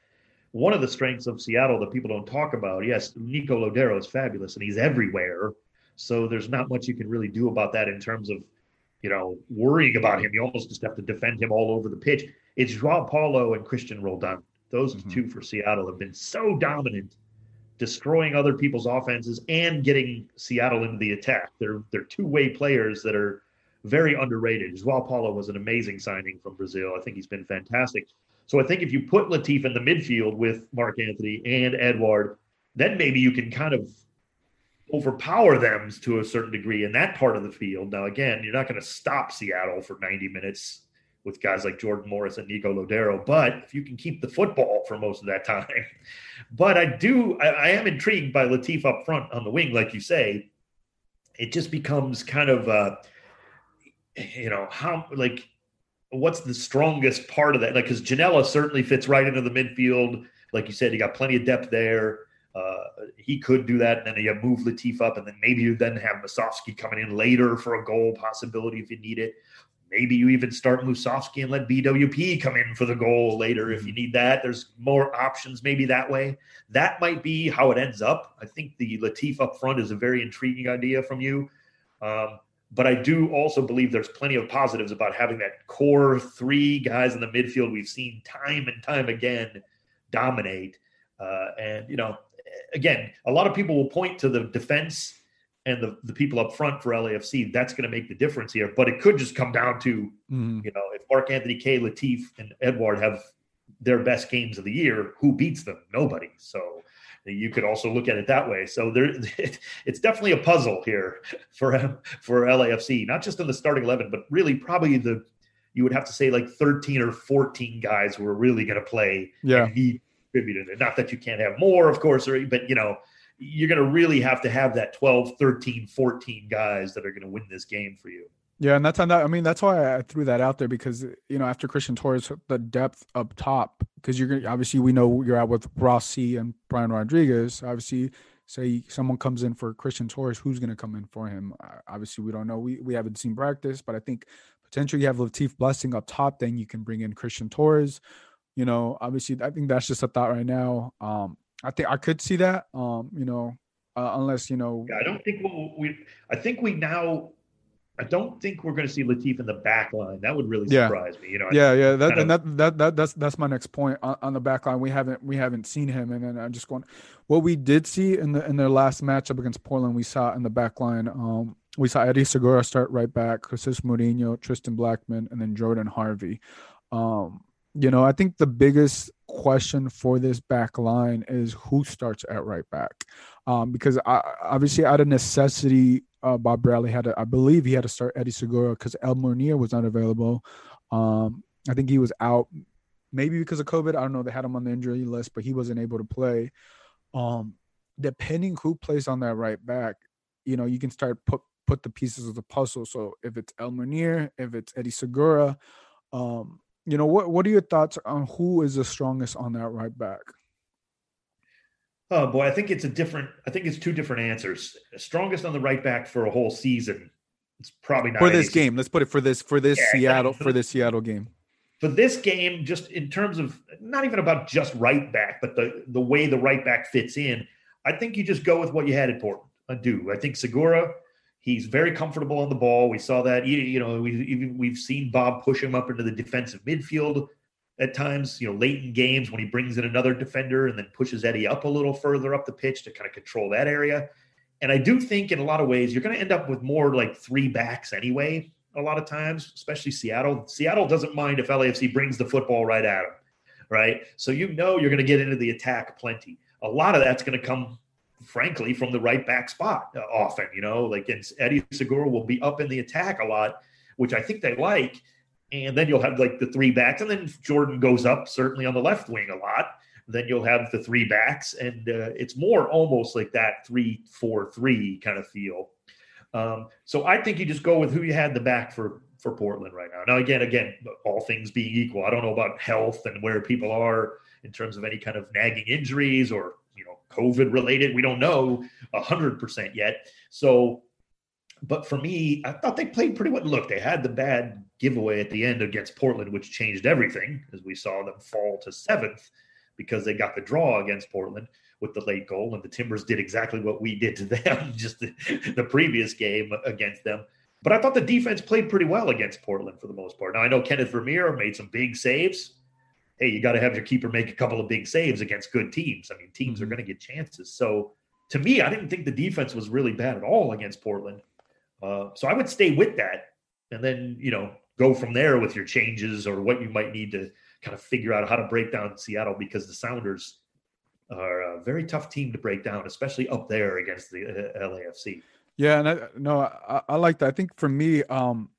one of the strengths of Seattle that people don't talk about, yes, Nico Lodeiro is fabulous, and he's everywhere. So there's not much you can really do about that in terms of, you know, worrying about him. You almost just have to defend him all over the pitch. It's Joao Paulo and Christian Roldan. Those mm-hmm. two for Seattle have been so dominant, destroying other people's offenses and getting Seattle into the attack. They're they're two-way players that are very underrated. Joao Paulo was an amazing signing from Brazil. I think he's been fantastic. So I think if you put Latif in the midfield with Mark Anthony and Eduard, then maybe you can kind of overpower them to a certain degree in that part of the field. Now, again, you're not going to stop Seattle for ninety minutes with guys like Jordan Morris and Nico Lodeiro, but if you can keep the football for most of that time. But I do, I, I am intrigued by Latif up front on the wing, like you say. It just becomes kind of, uh, you know, how, like, what's the strongest part of that? Like, because Janela certainly fits right into the midfield. Like you said, you got plenty of depth there. Uh, he could do that, and then you move Latif up, and then maybe you then have Musovsky coming in later for a goal possibility if you need it. Maybe you even start Musovsky and let B W P come in for the goal later if you need that. There's more options maybe that way. That might be how it ends up. I think the Latif up front is a very intriguing idea from you. Um, but I do also believe there's plenty of positives about having that core three guys in the midfield we've seen time and time again dominate. Uh, and, you know, again, a lot of people will point to the defense and the, the people up front for L A F C, that's going to make the difference here. But it could just come down to, mm. you know, if Mark-Anthony Kaye, Latif, and Eduard have their best games of the year, who beats them? Nobody. So you could also look at it that way. So there, it, it's definitely a puzzle here for, for L A F C, not just in the starting eleven, but really probably the, you would have to say like thirteen or fourteen guys who are really going to play. Yeah. And he contributed it. Not that you can't have more, of course, or, but, you know, you're going to really have to have that twelve, thirteen, fourteen guys that are going to win this game for you. Yeah. And that's, I mean, that's why I threw that out there because, you know, after Christian Torres, the depth up top, because you're going to, obviously we know you're out with Rossi and Brian Rodriguez. Obviously, say someone comes in for Christian Torres, who's going to come in for him? Obviously we don't know. We, we haven't seen practice, but I think potentially you have Latif Blessing up top. Then you can bring in Christian Torres, you know, obviously I think that's just a thought right now. Um, I think I could see that, um, you know, uh, unless, you know. Yeah, I don't think we'll, we – I think we now – I don't think we're going to see Latif in the back line. That would really surprise yeah. me. You know, yeah, yeah, that, and that, that, that, that's that's my next point. On, on the back line, we haven't we haven't seen him. And then I'm just going – what we did see in the in their last matchup against Portland, we saw in the back line, um, we saw Eddie Segura start right back, Jesus Murillo, Tristan Blackmon, and then Jordan Harvey. Um, you know, I think the biggest – question for this back line is who starts at right back, um, because I, obviously out of necessity, uh, Bob Bradley had to, I believe he had to start Eddie Segura because El-Munir was not available. Um, I think he was out maybe because of COVID. I don't know. They had him on the injury list, but he wasn't able to play. Um, depending who plays on that right back, you know, you can start put put the pieces of the puzzle. So if it's El-Munir, if it's Eddie Segura, um, you know, what, what are your thoughts on who is the strongest on that right back? Oh, boy, I think it's a different – I think it's two different answers. Strongest on the right back for a whole season. It's probably not – For this game. Season. Let's put it for this for this yeah, Seattle exactly. for this Seattle game. For this game, just in terms of – not even about just right back, but the, the way the right back fits in, I think you just go with what you had at Portland. I do. I think Segura – he's very comfortable on the ball. We saw that, you, you know, we've, we've seen Bob push him up into the defensive midfield at times, you know, late in games when he brings in another defender and then pushes Eddie up a little further up the pitch to kind of control that area. And I do think in a lot of ways, you're going to end up with more like three backs anyway, a lot of times, especially Seattle. Seattle doesn't mind if L A F C brings the football right at him, right? So you know you're going to get into the attack plenty. A lot of that's going to come frankly, from the right back spot uh, often, you know, like and Eddie Segura will be up in the attack a lot, which I think they like. And then you'll have like the three backs and then if Jordan goes up certainly on the left wing a lot. Then you'll have the three backs and uh, it's more almost like that three, four, three kind of feel. Um, so I think you just go with who you had the back for, for Portland right now. Now, again, again, all things being equal, I don't know about health and where people are in terms of any kind of nagging injuries or, you know, COVID related. We don't know a hundred percent yet. So, but for me, I thought they played pretty well. Look, they had the bad giveaway at the end against Portland, which changed everything as we saw them fall to seventh because they got the draw against Portland with the late goal. And the Timbers did exactly what we did to them, just the, the previous game against them. But I thought the defense played pretty well against Portland for the most part. Now I know Kenneth Vermeer made some big saves. Hey, you got to have your keeper make a couple of big saves against good teams. I mean, teams are going to get chances. So to me, I didn't think the defense was really bad at all against Portland. Uh, so I would stay with that and then, you know, go from there with your changes or what you might need to kind of figure out how to break down Seattle because the Sounders are a very tough team to break down, especially up there against the uh, L A F C. Yeah, and I, no, I, I like that. I think for me, um,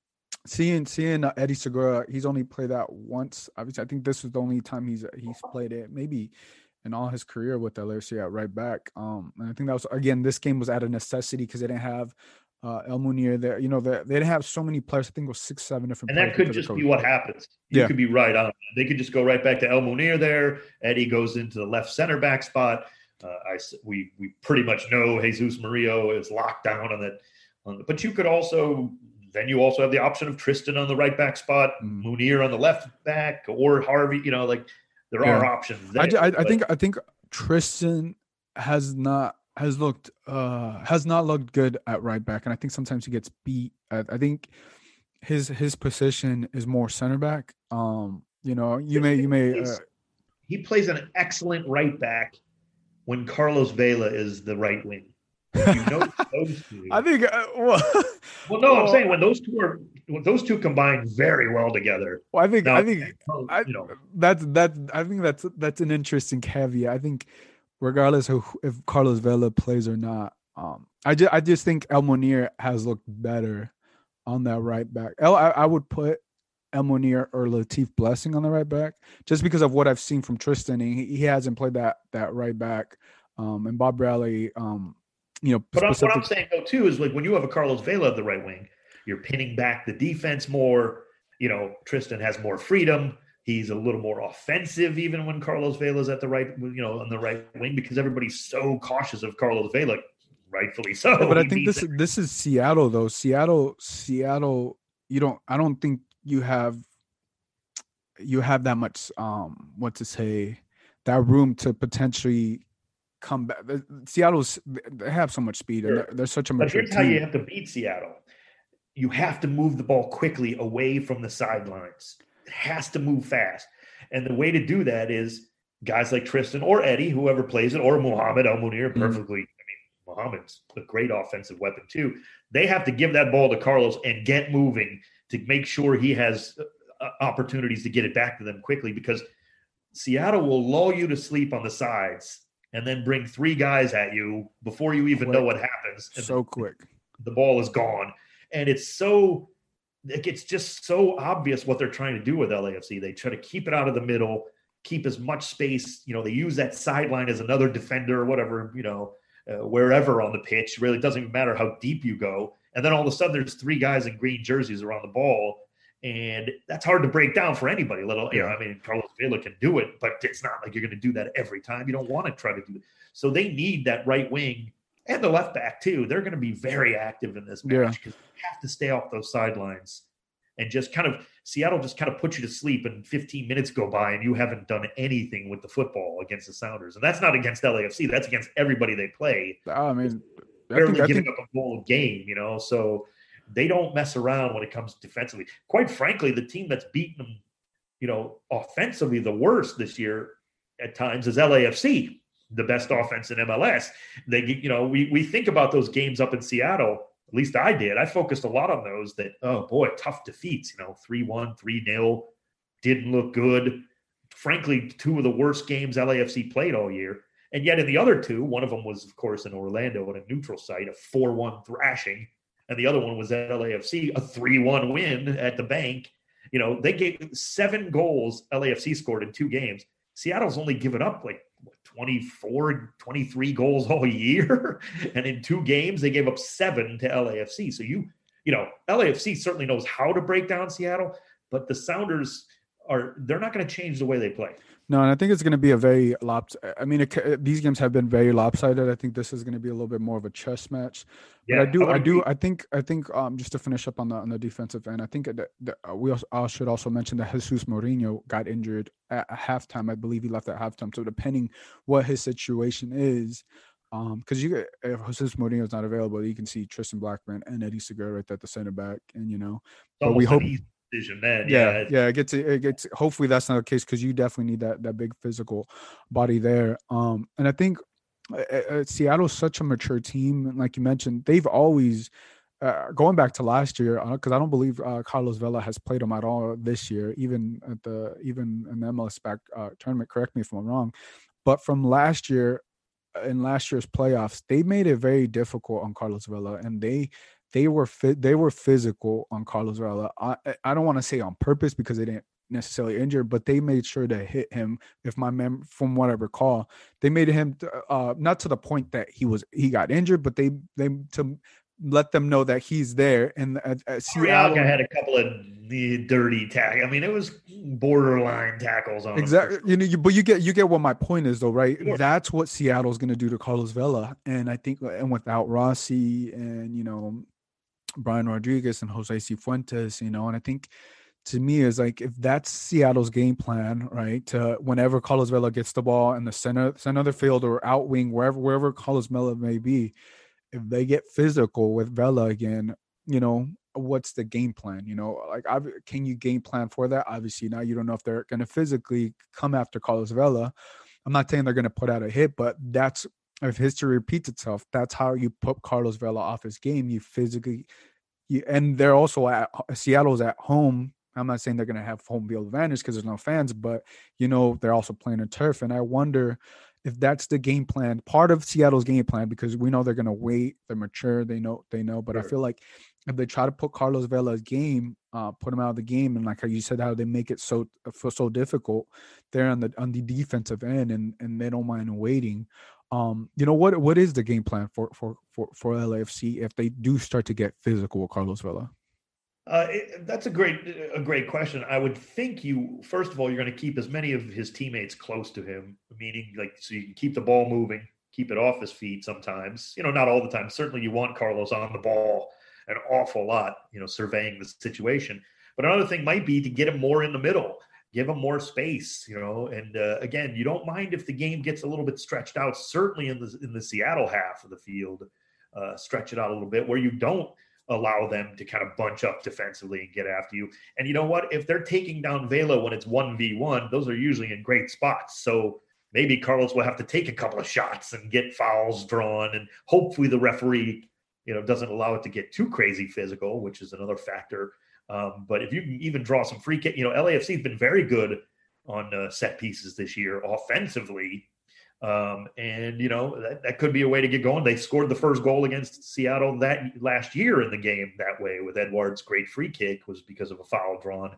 seeing seeing uh, Eddie Segura, he's only played that once. Obviously, I think this was the only time he's he's played it, maybe in all his career with L A F C at right back. Um, and I think that was, again, this game was out of necessity because they didn't have uh, El-Munir there. You know, they, they didn't have so many players. I think it was six, seven different and players. And that could just be what happens. You yeah. could be right on. They could just go right back to El-Munir there. Eddie goes into the left center back spot. Uh, I, we we pretty much know Jesus Murillo is locked down on that. On the, but you could also then you also have the option of Tristan on the right back spot, mm. Munir on the left back, or Harvey. You know, like there yeah. are options there. I, I, I think I think Tristan has not has looked uh, has not looked good at right back, and I think sometimes he gets beat. I, I think his his position is more center back. Um, you know, you may you may uh, he plays an excellent right back when Carlos Vela is the right wing. You know, those two. I think. Uh, well, well, no, well, I'm saying when those two are when those two combine very well together. Well, I think now, I think I, you know that's that's I think that's that's an interesting caveat. I think regardless of who, if Carlos Vela plays or not, um, I just I just think El-Munir has looked better on that right back. El, I, I would put El-Munir or Latif Blessing on the right back, just because of what I've seen from Tristan. And he, he hasn't played that that right back, um, and Bob Bradley. Um, you know, but specific- what I'm saying though too is like when you have a Carlos Vela at the right wing, you're pinning back the defense more. You know, Tristan has more freedom. He's a little more offensive even when Carlos Vela's at the right, you know, on the right wing because everybody's so cautious of Carlos Vela, rightfully so. Yeah, but I think this it. this is Seattle though. Seattle, Seattle. You don't. I don't think. you have you have that much um what to say that room to potentially come back. Seattle's they have so much speed sure. and they're, they're such a but here's team. How you have to beat Seattle. You have to move the ball quickly away from the sidelines. It has to move fast, and the way to do that is guys like Tristan or Eddie, whoever plays it, or Mohamed El-Munir perfectly mm-hmm. Mohamed's a great offensive weapon too. They have to give that ball to Carlos and get moving to make sure he has opportunities to get it back to them quickly, because Seattle will lull you to sleep on the sides and then bring three guys at you before you even quick. know what happens. And so quick. The ball is gone. And it's so it's just so obvious what they're trying to do with L A F C. They try to keep it out of the middle, keep as much space. You know, they use that sideline as another defender or whatever, you know, Uh, wherever on the pitch, really doesn't even matter how deep you go. And then all of a sudden there's three guys in green jerseys around the ball, and that's hard to break down for anybody. Little, you know, I mean, Carlos Vela can do it, but it's not like you're going to do that every time. You don't want to try to do it. So they need that right wing and the left back too. They're going to be very active in this match because yeah. you have to stay off those sidelines and just kind of Seattle just kind of put you to sleep, and fifteen minutes go by and you haven't done anything with the football against the Sounders. And that's not against L A F C. That's against everybody they play. I mean, I barely think, giving I think... up a goal a game, you know, so they don't mess around when it comes defensively. Quite frankly, the team that's beaten them, you know, offensively the worst this year at times is L A F C, the best offense in M L S. They, you know, we, we think about those games up in Seattle. At least I did. I focused a lot on those that, oh, boy, tough defeats. You know, three one, three nil, didn't look good. Frankly, two of the worst games L A F C played all year. And yet in the other two, one of them was, of course, in Orlando at a neutral site, a four one thrashing. And the other one was at L A F C, a three one win at the Bank. You know, they gave seven goals L A F C scored in two games. Seattle's only given up like what, twenty-four, twenty-three goals all year. And in two games, they gave up seven to L A F C. So you, you know, L A F C certainly knows how to break down Seattle, but the Sounders are, they're not going to change the way they play. No. And I think it's going to be a very lopsided. I mean, it, these games have been very lopsided. I think this is going to be a little bit more of a chess match, but yeah, I do, I, I do. Be- I think, I think um, just to finish up on the, on the defensive end, I think that, that we also, I should also mention that Jesus Murillo got injured at halftime. I believe he left at halftime. So depending what his situation is, um, cause you if Jesus Murillo is not available, you can see Tristan Blackmon and Eddie Segura right at the center back. And, you know, but we hope, easy. Decision, man. Yeah, yeah, yeah, it gets it gets. Hopefully, that's not the case because you definitely need that that big physical body there. Um, and I think uh, uh, Seattle's such a mature team, and like you mentioned, they've always uh, going back to last year because uh, I don't believe uh, Carlos Vela has played them at all this year, even at the even in the M L S back uh, tournament. Correct me if I'm wrong, But from last year, in last year's playoffs, they made it very difficult on Carlos Vela, and they they were fi- they were physical on Carlos Vela. I I don't want to say on purpose because they didn't necessarily injure, but they made sure to hit him. If my mem from what I recall, they made him uh, not to the point that he was he got injured, but they they to let them know that he's there. And uh, uh, Seattle had a couple of the dirty tack. I mean, it was borderline tackles on exactly. Him. You know, you, but you get you get what my point is, though, right? Sure. That's what Seattle's going to do to Carlos Vela, and I think, and without Rossi and you know Brian Rodriguez and Jose Cifuentes, you know, and I think to me is like if that's Seattle's game plan, right? To whenever Carlos Vela gets the ball in the center, center of the field or out wing, wherever wherever Carlos Vela may be. If they get physical with Vela again, you know, what's the game plan? You know, like, I, can you game plan for that? Obviously, now you don't know if they're going to physically come after Carlos Vela. I'm not saying they're going to put out a hit, but that's if history repeats itself. That's how you put Carlos Vela off his game. You physically, you, and they're also at Seattle's at home. I'm not saying they're going to have home field advantage because there's no fans, but you know, they're also playing a turf, and I wonder if that's the game plan, part of Seattle's game plan, because we know they're going to wait, they're mature, they know, they know. But sure. I feel like if they try to put Carlos Vela's game, uh, put him out of the game, and like how you said, how they make it so for so difficult, they're on the on the defensive end, and and they don't mind waiting. Um, you know what? What is the game plan for for for for L A F C if they do start to get physical with Carlos Vela? Uh, it, that's a great, a great question. I would think you, first of all, you're going to keep as many of his teammates close to him, meaning like, so you can keep the ball moving, keep it off his feet sometimes, you know, not all the time. Certainly you want Carlos on the ball an awful lot, you know, surveying the situation. But another thing might be to get him more in the middle, give him more space, you know, and uh, again, you don't mind if the game gets a little bit stretched out, certainly in the, in the Seattle half of the field, uh, stretch it out a little bit where you don't allow them to kind of bunch up defensively and get after you. And you know what? If they're taking down Vela when it's one v one, those are usually in great spots. So maybe Carlos will have to take a couple of shots and get fouls drawn, and hopefully the referee, you know, doesn't allow it to get too crazy physical, which is another factor. Um, but if you can even draw some free kick, you know, L A F C has been very good on uh, set pieces this year offensively. Um, and, you know, that, that could be a way to get going. They scored the first goal against Seattle that last year in the game that way with Edward's great free kick was because of a foul drawn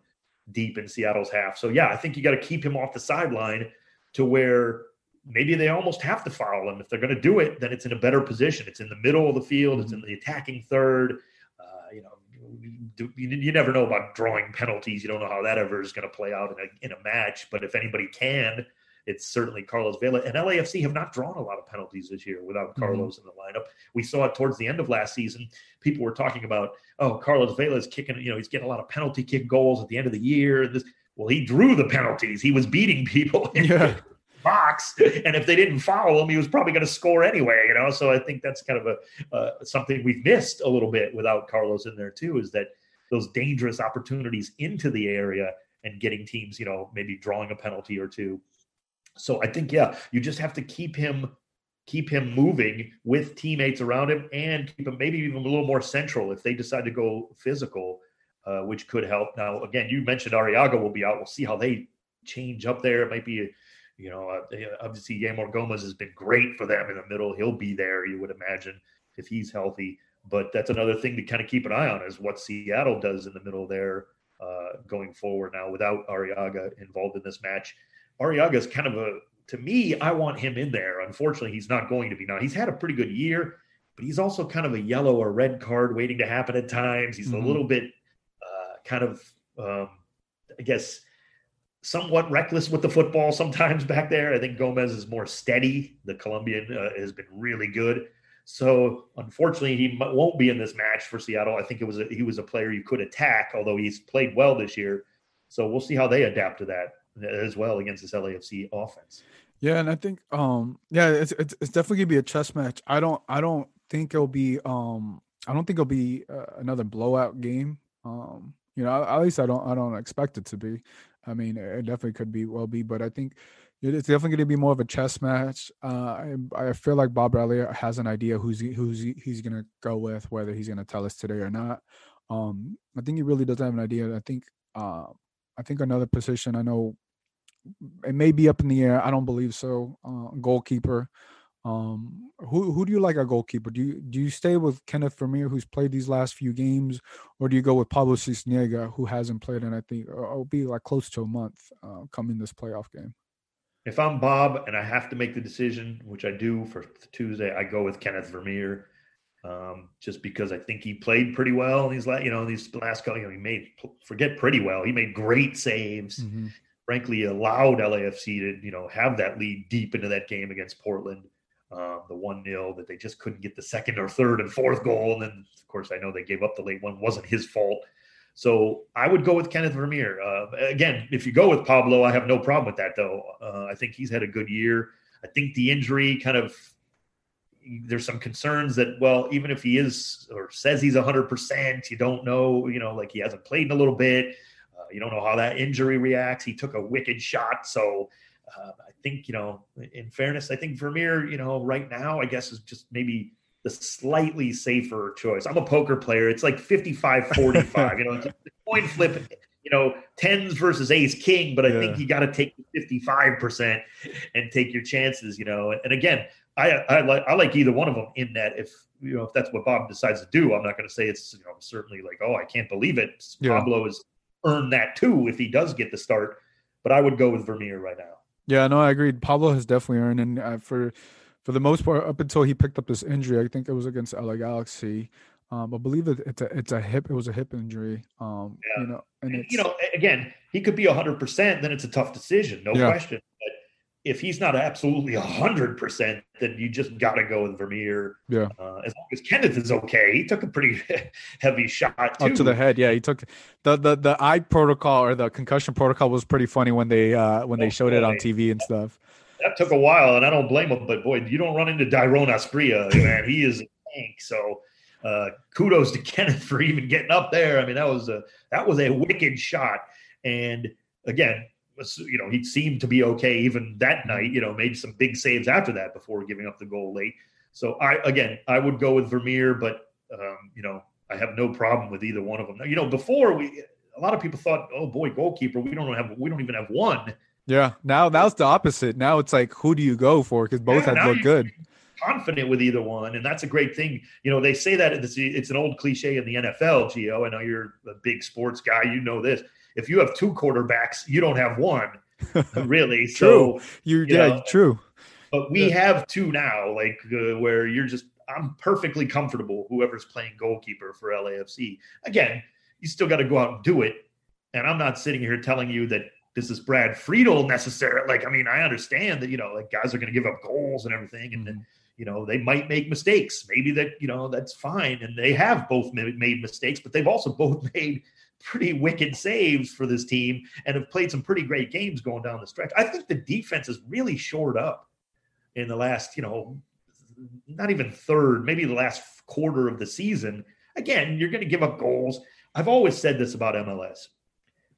deep in Seattle's half. So, yeah, I think you got to keep him off the sideline to where maybe they almost have to foul him. If they're going to do it, then it's in a better position. It's in the middle of the field. Mm-hmm. It's in the attacking third. Uh, you know, you, you never know about drawing penalties. You don't know how that ever is going to play out in a, in a match. But if anybody can, it's certainly Carlos Vela. And L A F C have not drawn a lot of penalties this year without Carlos mm-hmm. in the lineup. We saw it towards the end of last season. People were talking about, oh, Carlos Vela is kicking, you know, he's getting a lot of penalty kick goals at the end of the year. This, well, he drew the penalties. He was beating people in yeah. the box. And if they didn't foul him, he was probably going to score anyway, you know? So I think that's kind of a uh, something we've missed a little bit without Carlos in there too, is that those dangerous opportunities into the area and getting teams, you know, maybe drawing a penalty or two. So I think, yeah, you just have to keep him keep him moving with teammates around him, and keep him maybe even a little more central if they decide to go physical, uh, which could help. Now, again, you mentioned Arriaga will be out. We'll see how they change up there. It might be, you know, uh, obviously Yamor Gomez has been great for them in the middle. He'll be there, you would imagine, if he's healthy. But that's another thing to kind of keep an eye on is what Seattle does in the middle there uh, going forward now without Arriaga involved in this match. Arriaga is kind of a, to me, I want him in there. Unfortunately, he's not going to be now. He's had a pretty good year, but he's also kind of a yellow or red card waiting to happen at times. He's mm-hmm. a little bit uh, kind of, um, I guess, somewhat reckless with the football sometimes back there. I think Gomez is more steady. The Colombian uh, has been really good. So, unfortunately, he m- won't be in this match for Seattle. I think it was a, he was a player you could attack, although he's played well this year. So we'll see how they adapt to that as well against this L A F C offense. Yeah, and I think um yeah, it's it's, it's definitely gonna be a chess match. I don't I don't think it'll be um I don't think it'll be uh, another blowout game. Um, you know, at least I don't I don't expect it to be. I mean, it definitely could be well be, but I think it's definitely gonna be more of a chess match. Uh, I I feel like Bob Bradley has an idea who's he, who's he, he's gonna go with, whether he's gonna tell us today or not. Um, I think he really does have an idea. I think uh I think another position I know It may be up in the air. I don't believe so. Uh, goalkeeper. Um, who who do you like our goalkeeper? Do you do you stay with Kenneth Vermeer, who's played these last few games, or do you go with Pablo Cisniega, who hasn't played and I think it'll be like close to a month uh, coming this playoff game? If I'm Bob and I have to make the decision, which I do for Tuesday, I go with Kenneth Vermeer, um, just because I think he played pretty well in these last, you know, these last couple. You know, he made forget pretty well. He made great saves. Mm-hmm. Frankly, allowed L A F C to you know have that lead deep into that game against Portland. Um, the one nil that they just couldn't get the second or third and fourth goal. And then, of course, I know they gave up the late one. Wasn't his fault. So I would go with Kenneth Vermeer. Uh, again, if you go with Pablo, I have no problem with that, though. Uh, I think he's had a good year. I think the injury kind of – there's some concerns that, well, even if he is or says he's one hundred percent, you don't know, you know, like he hasn't played in a little bit. Uh, you don't know how that injury reacts. He took a wicked shot, so – Uh, I think, you know, in fairness, I think Vermeer, you know, right now, I guess is just maybe the slightly safer choice. I'm a poker player. It's like fifty-five forty-five, you know, it's a coin flip, you know, tens versus ace king. But I yeah. think you got to take fifty-five percent and take your chances, you know. And again, I, I like I like either one of them in that if, you know, if that's what Bob decides to do, I'm not going to say it's, you know, certainly like, oh, I can't believe it. Yeah. Pablo has earned that, too, if he does get the start. But I would go with Vermeer right now. Yeah, no, I agreed. Pablo has definitely earned, and uh, for for the most part, up until he picked up this injury, I think it was against L A Galaxy. Um, I believe it, it's a it's a hip. It was a hip injury. Um, yeah. You know, and, and you know, again, he could be a hundred percent. Then it's a tough decision, no yeah. question. But if he's not absolutely a hundred percent, then you just got to go with Vermeer. Yeah. Uh, as long as Kenneth is okay, he took a pretty heavy shot too. Up to the head. Yeah, he took the, the the eye protocol or the concussion protocol was pretty funny when they uh, when they showed it on T V and stuff. That took a while, and I don't blame him. But boy, you don't run into Dairo Asprilla, man. He is a tank. So uh, kudos to Kenneth for even getting up there. I mean, that was a that was a wicked shot. And again, you know, he seemed to be okay even that night, you know, made some big saves after that before giving up the goal late. So, I again, I would go with Vermeer, but, um, you know, I have no problem with either one of them. Now, you know, before we – a lot of people thought, oh, boy, goalkeeper, we don't have – we don't even have one. Yeah, now that's the opposite. Now it's like, who do you go for? Because both yeah, have looked good. Confident with either one, and that's a great thing. You know, they say that it's, it's an old cliche in the N F L, Gio. I know you're a big sports guy. You know this. If you have two quarterbacks, you don't have one, really. True. So you, you yeah, know, true. But we yeah. have two now, like uh, where you're just, I'm perfectly comfortable whoever's playing goalkeeper for L A F C. Again, you still got to go out and do it. And I'm not sitting here telling you that this is Brad Friedel necessary. Like, I mean, I understand that, you know, like guys are going to give up goals and everything. And then, you know, they might make mistakes. Maybe that, you know, that's fine. And they have both made mistakes, but they've also both made pretty wicked saves for this team and have played some pretty great games going down the stretch. I think the defense has really shored up in the last, you know, not even third, maybe the last quarter of the season. Again, you're going to give up goals. I've always said this about M L S.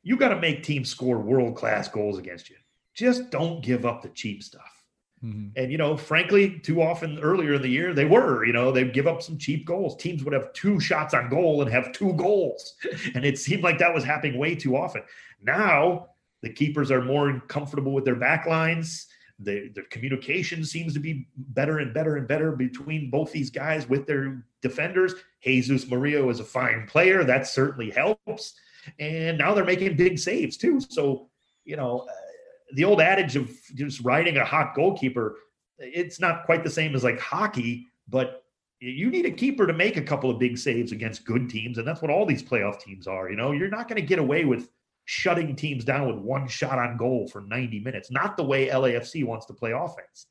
You got to make teams score world-class goals against you. Just don't give up the cheap stuff. Mm-hmm. And, you know, frankly, too often earlier in the year, they were, you know, they'd give up some cheap goals. Teams would have two shots on goal and have two goals. And it seemed like that was happening way too often. Now the keepers are more comfortable with their back lines. Their, their communication seems to be better and better and better between both these guys with their defenders. Jesus Murillo is a fine player. That certainly helps. And now they're making big saves too. So, you know, the old adage of just riding a hot goalkeeper, it's not quite the same as like hockey, but you need a keeper to make a couple of big saves against good teams. And that's what all these playoff teams are. You know, you're not going to get away with shutting teams down with one shot on goal for ninety minutes, not the way L A F C wants to play offense.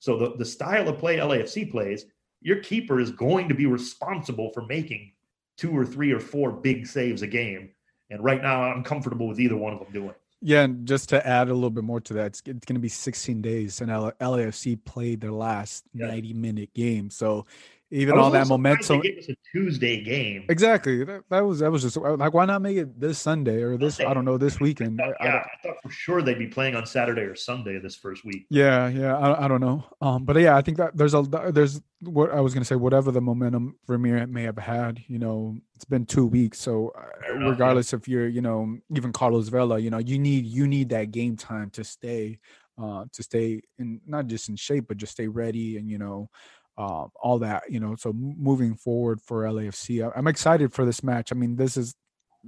So the, the style of play L A F C plays, your keeper is going to be responsible for making two or three or four big saves a game. And right now I'm comfortable with either one of them doing. Yeah, and just to add a little bit more to that, it's, it's going to be sixteen days, and L A F C played their last ninety-minute game. So even all that momentum. It was a Tuesday game. Exactly. That, that was that was just like, why not make it this Sunday or this? Sunday. I don't know, this weekend. I thought, yeah, I, I thought for sure they'd be playing on Saturday or Sunday this first week. Yeah, yeah. I, I don't know. Um, but yeah, I think that there's a there's what I was gonna say. Whatever the momentum Vermeer may have had, you know, it's been two weeks. So enough, regardless yeah. if you're, you know, even Carlos Vela, you know, you need you need that game time to stay, uh, to stay in not just in shape but just stay ready and you know. Uh, all that, you know, so moving forward for L A F C, I, I'm excited for this match. I mean, this is,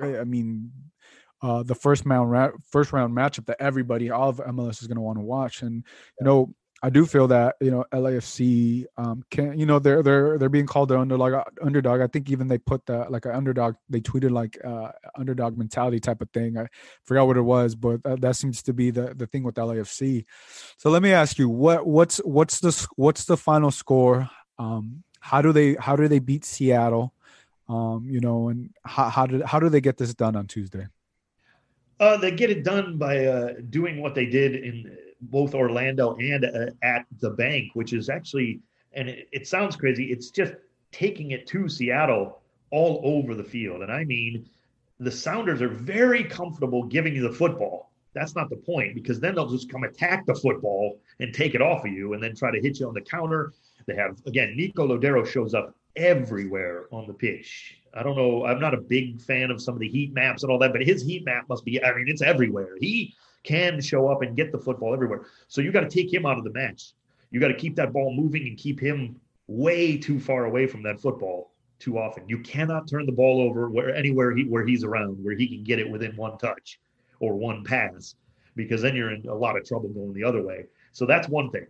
I mean, uh, the first round, ra- first round matchup that everybody, all of M L S is going to want to watch. And, you know, I do feel that, you know, L A F C um, can, you know, they're, they're, they're being called the underdog underdog. I think even they put the, like an underdog, they tweeted like uh underdog mentality type of thing. I forgot what it was, but that, that seems to be the, the thing with L A F C. So let me ask you, what, what's, what's the, what's the final score? Um, how do they, how do they beat Seattle? Um, you know, and how, how did, how do they get this done on Tuesday? Uh, they get it done by uh, doing what they did in both Orlando and uh, at the Bank, which is actually, and it, it sounds crazy, it's just taking it to Seattle all over the field. And I mean, the Sounders are very comfortable giving you the football. That's not the point, because then they'll just come attack the football and take it off of you and then try to hit you on the counter. They have, again, Nico Lodeiro shows up everywhere on the pitch. I don't know. I'm not a big fan of some of the heat maps and all that, but his heat map must be, I mean, it's everywhere. He can show up and get the football everywhere. So you got to take him out of the match. You got to keep that ball moving and keep him way too far away from that football too often. You cannot turn the ball over where anywhere he, where he's around, where he can get it within one touch or one pass, because then you're in a lot of trouble going the other way. So that's one thing.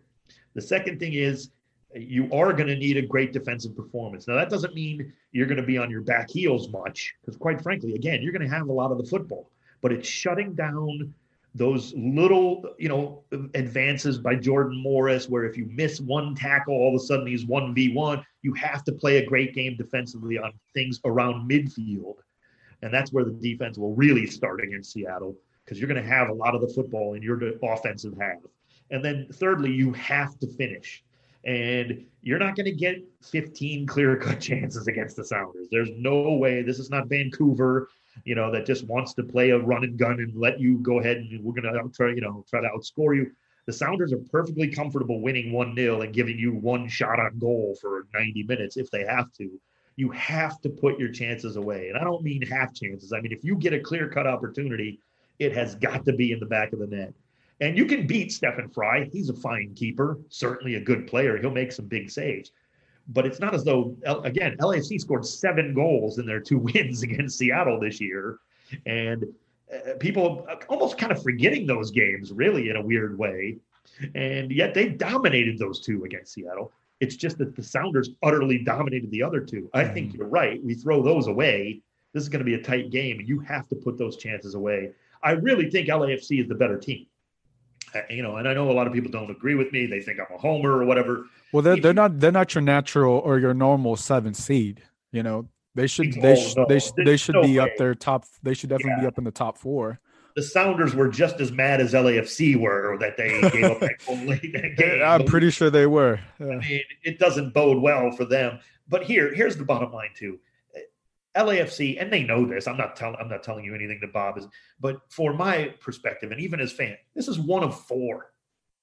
The second thing is, you are going to need a great defensive performance. Now, that doesn't mean you're going to be on your back heels much, because quite frankly, again, you're going to have a lot of the football, but it's shutting down those little, you know, advances by Jordan Morris, where if you miss one tackle, all of a sudden he's one v one. You have to play a great game defensively on things around midfield. And that's where the defense will really start against Seattle, because you're going to have a lot of the football in your offensive half. And then thirdly, you have to finish. And you're not going to get fifteen clear-cut chances against the Sounders. There's no way. This is not Vancouver, you know, that just wants to play a run and gun and let you go ahead and we're going to try, you know, try to outscore you. The Sounders are perfectly comfortable winning one nil and giving you one shot on goal for ninety minutes if they have to. You have to put your chances away. And I don't mean half chances. I mean, if you get a clear-cut opportunity, it has got to be in the back of the net. And you can beat Stefan Frei. He's a fine keeper, certainly a good player. He'll make some big saves. But it's not as though, again, L A F C scored seven goals in their two wins against Seattle this year. And uh, people are almost kind of forgetting those games, really, in a weird way. And yet they dominated those two against Seattle. It's just that the Sounders utterly dominated the other two. I think you're right. We throw those away. This is going to be a tight game, and you have to put those chances away. I really think L A F C is the better team. You know, and I know a lot of people don't agree with me. They think I'm a homer or whatever. Well, they're, they're not they're not your natural or your normal seventh seed. You know, they should they oh, should no. they, should, they should no be way. Up their top. They should definitely yeah. be up in the top four. The Sounders were just as mad as L A F C were that they gave up that goal late that game. I'm pretty sure they were. Yeah. I mean, it doesn't bode well for them. But here, here's the bottom line too. L A F C, and they know this. I'm not telling. I'm not telling you anything that Bob is. But for my perspective, and even as fan, this is one of four.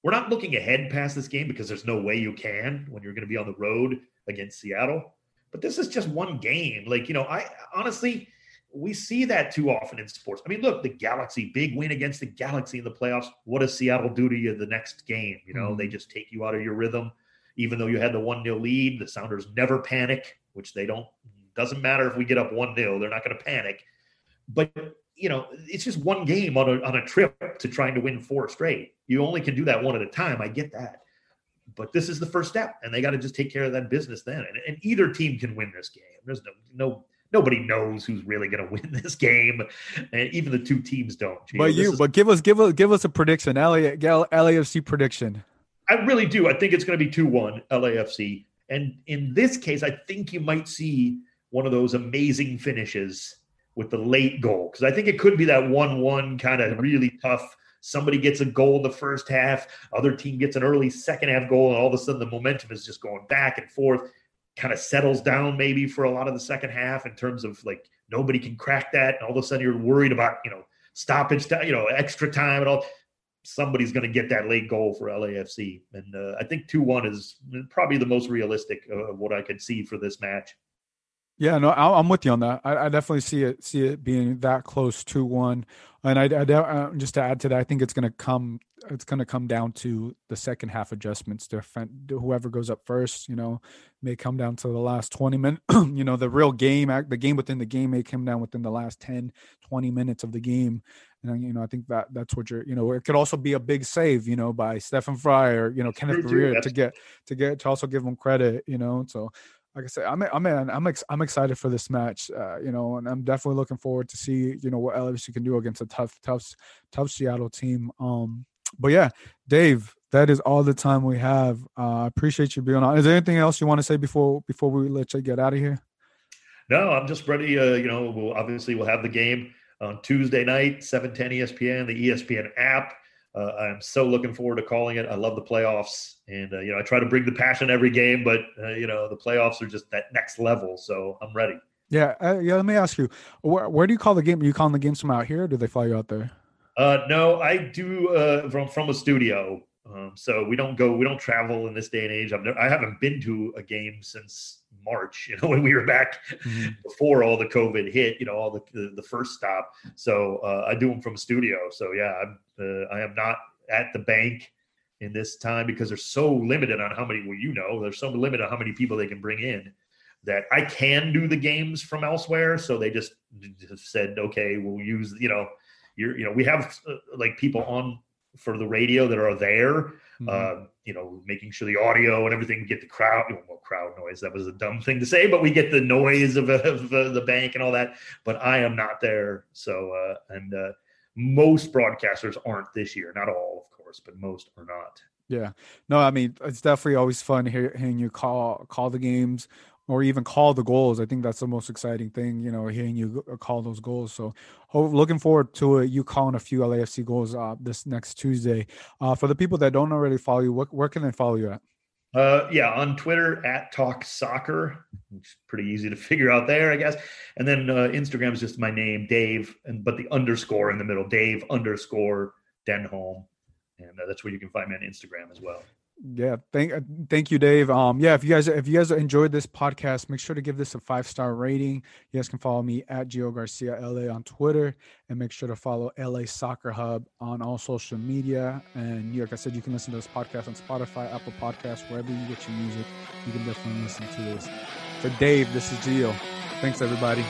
We're not looking ahead past this game because there's no way you can when you're going to be on the road against Seattle. But this is just one game. Like you know, I honestly, we see that too often in sports. I mean, look, the Galaxy, big win against the Galaxy in the playoffs. What does Seattle do to you the next game? You know, mm-hmm. they just take you out of your rhythm, even though you had the one nil lead. The Sounders never panic, which they don't. Doesn't matter if we get up one nil, they're not going to panic. But, you know, it's just one game on a, on a trip to trying to win four straight. You only can do that one at a time. I get that. But this is the first step, and they got to just take care of that business then. And, and either team can win this game. There's no, no, nobody knows who's really going to win this game, and even the two teams don't. You but know, you, is, but give us, give us, give us a prediction, L A F C prediction. I really do. I think it's going to be two one L A F C. And in this case, I think you might see one of those amazing finishes with the late goal. Because I think it could be that one one kind of really tough. Somebody gets a goal in the first half. Other team gets an early second half goal. And all of a sudden the momentum is just going back and forth. kind of settles down maybe for a lot of the second half in terms of like nobody can crack that. And all of a sudden you're worried about, you know, stoppage, you know, extra time and all. Somebody's going to get that late goal for L A F C. And uh, I think two one is probably the most realistic of what I could see for this match. Yeah, no, I'm with you on that. I, I definitely see it see it being that close, two one. And I, I, I just to add to that, I think it's going to come it's going to come down to the second half adjustments. To whoever goes up first, you know, may come down to the last twenty minutes. You know, the real game, the game within the game may come down within the last ten, twenty minutes of the game. And, you know, I think that that's what you're, you know, it could also be a big save, you know, by Stefan Frei or, you know, Kenneth Vermeer to get to get to also give them credit, you know. So, like I said, I'm I'm I'm ex- I'm excited for this match, uh, you know, and I'm definitely looking forward to see, you know, what L A F C can do against a tough, tough, tough Seattle team. Um, but yeah, Dave, that is all the time we have. I uh, appreciate you being on. Is there anything else you want to say before before we let you get out of here? No, I'm just ready. Uh, you know, we'll, obviously we'll have the game on Tuesday night, seven ten E S P N, the E S P N app. Uh, I'm so looking forward to calling it. I love the playoffs, and uh, you know, I try to bring the passion every game, but uh, you know, the playoffs are just that next level. So I'm ready. Yeah, uh, yeah. Let me ask you, where, where do you call the game? Are you calling the games from out here, or do they fly you out there? Uh, no, I do uh, from from a studio. Um, so we don't go, we don't travel in this day and age. I've never, I haven't been to a game since March, you know, when we were back mm-hmm. before all the COVID hit, you know, all the, the, the first stop. So, uh, I do them from a studio. So yeah, I'm, uh, I am not at the bank in this time because they're so limited on how many, well, you know, there's so limited on how many people they can bring in that I can do the games from elsewhere. So they just, just said, okay, we'll use, you know, you're, you know, we have uh, like people on, for the radio that are there, mm-hmm. uh, you know, making sure the audio and everything, get the crowd, well, crowd noise. That was a dumb thing to say, but we get the noise of, of uh, the bank and all that, but I am not there. So, uh, and uh, most broadcasters aren't this year, not all, of course, but most are not. Yeah, no, I mean, it's definitely always fun hearing, hearing you call, call the games, or even call the goals. I think that's the most exciting thing, you know, hearing you call those goals. So looking forward to it, you calling a few L A F C goals uh, this next Tuesday. Uh, for the people that don't already follow you, where, where can they follow you at? Uh, yeah, on Twitter, at Talk Soccer. It's pretty easy to figure out there, I guess. And then uh, Instagram is just my name, Dave, and but the underscore in the middle, Dave underscore Denholm. And uh, that's where you can find me on Instagram as well. Yeah. Thank, thank you, Dave. Um, yeah. If you guys, if you guys enjoyed this podcast, make sure to give this a five-star rating. You guys can follow me at Gio Garcia L A on Twitter, and make sure to follow L A Soccer Hub on all social media. And like I said, you can listen to this podcast on Spotify, Apple Podcasts, wherever you get your music, you can definitely listen to this. For Dave, this is Gio. Thanks everybody.